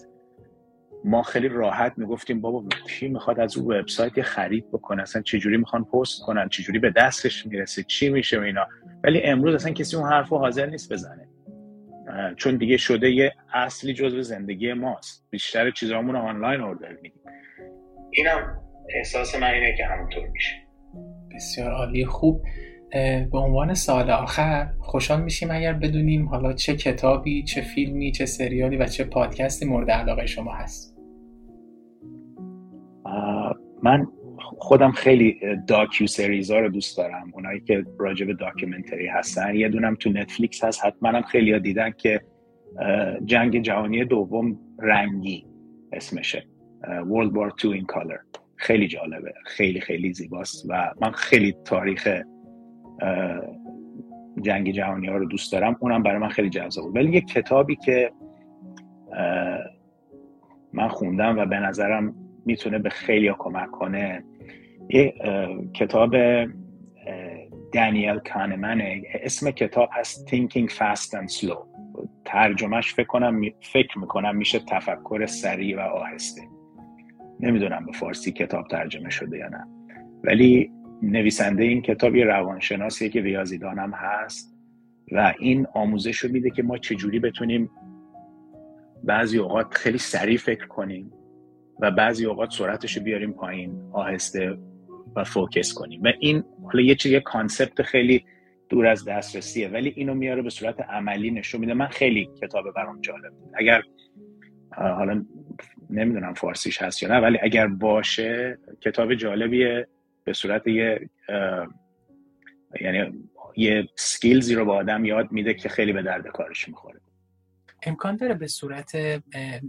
ما خیلی راحت میگفتیم بابا کی میخواد از اون وبسایت خرید بکنه، اصلا چجوری میخوان پست کنن، چجوری به دستش میرسه، چی میشه اینا. ولی امروز اصلا کسی اون حرفو حاضر نیست بزنه، چون دیگه شده یه اصلی جزء زندگی ماست، بیشتر چیزامون آنلاین اوردر میدیم. اینم احساس من اینه که همونطور میشه. بسیار عالی، خوب. به عنوان سال آخر خوشحال میشیم اگر بدونیم حالا چه کتابی، چه فیلمی، چه سریالی و چه پادکستی مورد علاقه شما هست. من خودم خیلی داکیو سریز ها رو دوست دارم، اونایی که راجع به داکیومنتری هستن. یه دونم تو نتفلیکس هست، حتما هم خیلی ها دیدن که جنگ جهانی دوم رنگی اسمشه، World War II in Color. خیلی جالبه، خیلی خیلی زیباست و من خیلی تاریخ جنگ جهانی ها رو دوست دارم، اونم برای من خیلی جذاب بود. ولی یک کتابی که من خوندم و به نظرم میتونه به خیلی ها کمک کنه، یه کتاب دانیل کانمنه. اسم کتاب هست Thinking Fast and Slow. ترجمهش فکر میکنم میشه تفکر سریع و آهسته. نمیدونم به فارسی کتاب ترجمه شده یا نه، ولی نویسنده این کتاب یه روانشناسیه که ریاضیدان هم هست و این آموزش رو میده که ما چجوری بتونیم بعضی اوقات خیلی سریع فکر کنیم و بعضی اوقات سرعتش رو بیاریم پایین، آهسته و فوکس کنیم. و این حالا یه چیز، یه کانسپت خیلی دور از دسترسیه، ولی اینو میاره به صورت عملی نشون میده. من خیلی کتاب برام جالب بود. اگر حالا نمیدونم فارسیش هست یا نه، ولی اگر باشه کتاب جالبیه، به صورت یه یعنی یه سکیلزی رو به آدم یاد میده که خیلی به درد کارش میخوره. امکان داره به صورت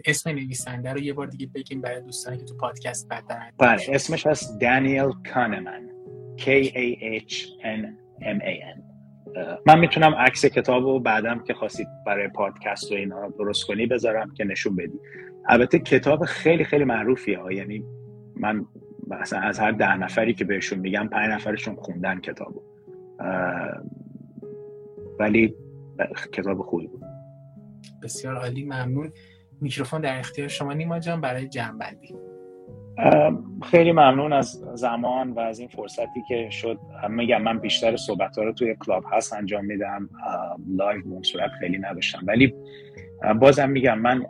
اسم نویسنده رو یه بار دیگه بگیم برای دوستانی که تو پادکست بدن؟ بله، اسمش هست دانیل کانمن، K-A-H-N-M-A-N. من میتونم عکس کتاب رو بعدم که خواستید برای پادکست و اینا درست کنی بذارم که نشون بدی. البته کتاب خیلی خیلی معروفیه ها، یعنی من مثلا از هر 10 نفری که بهشون میگم 5 نفرشون خوندن کتابو، ولی کتاب خوبی بود. بسیار عالی، ممنون. میکروفون در اختیار شما نیما جان برای جمع‌بندی. خیلی ممنون از زمان و از این فرصتی که شد. میگم من بیشتر صحبت‌ها رو توی کلاب هاست انجام میدم، لایو اون صورت خیلی نداشتم، ولی بازم میگم من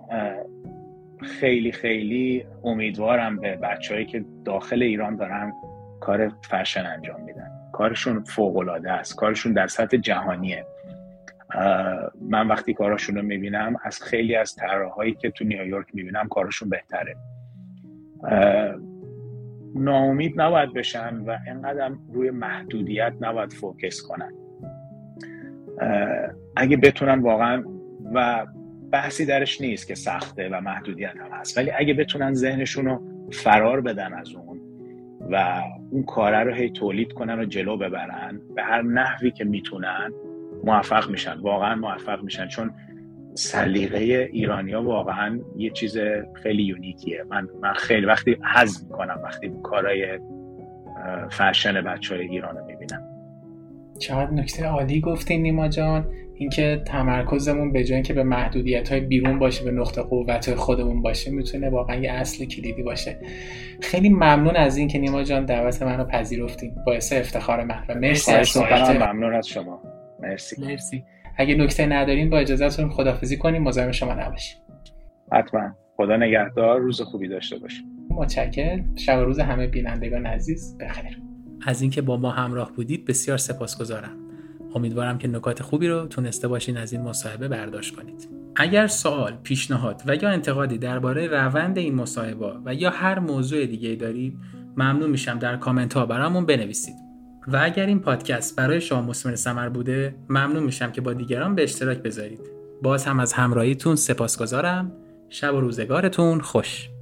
خیلی خیلی امیدوارم به بچه‌هایی که داخل ایران دارن کار فشن انجام میدن. کارشون فوق‌العاده است، کارشون در سطح جهانیه. من وقتی کاراشون رو میبینم، از خیلی از طراحایی که تو نیویورک میبینم کارشون بهتره. ناامید نباید بشن و اینقدر روی محدودیت نباید فوکس کنن. اگه بتونن واقعا، و بحثی درش نیست که سخته و محدودیت هم هست، ولی اگه بتونن ذهنشون رو فرار بدن از اون و اون کاره رو هی تولید کنن و جلو ببرن به هر نحوی که میتونن، موفق میشن، واقعا موفق میشن. چون سلیقه ایرانی‌ها واقعا یه چیز خیلی یونیکیه. من خیلی وقتی حظ میکنم وقتی کارهای فشن بچه‌های ایران رو میبینم. چقدر نکته عالی گفتین نیما جان. اینکه تمرکزمون به جای اینکه به محدودیت‌های بیرون باشه، به نقطه قوت خودمون باشه، میتونه واقعا یه اصل کلیدی باشه. خیلی ممنون از اینکه نیما جان دعوت منو پذیرفتین. باعث افتخار من و مرسی از صحبتتون. ممنون از شما. مرسی. اگه نکته ندارین با اجازهتون خداحافظی کنیم. مزاحم شما نباشیم. حتما. خدا نگهدار. روز خوبی داشته باشید. متشکرم. شب و روز همه بینندگان عزیز بخیر. از اینکه با ما همراه بودید بسیار سپاسگزارم. امیدوارم که نکات خوبی رو تونسته باشین از این مصاحبه برداشت کنید. اگر سوال، پیشنهاد و یا انتقادی درباره روند این مصاحبه و یا هر موضوع دیگه‌ای دارید، ممنون میشم در کامنت ها برامون بنویسید. و اگر این پادکست برای شما مثمر ثمر بوده، ممنون میشم که با دیگران به اشتراک بذارید. باز هم از همراهیتون سپاسگزارم. شب و روزگارتون خوش.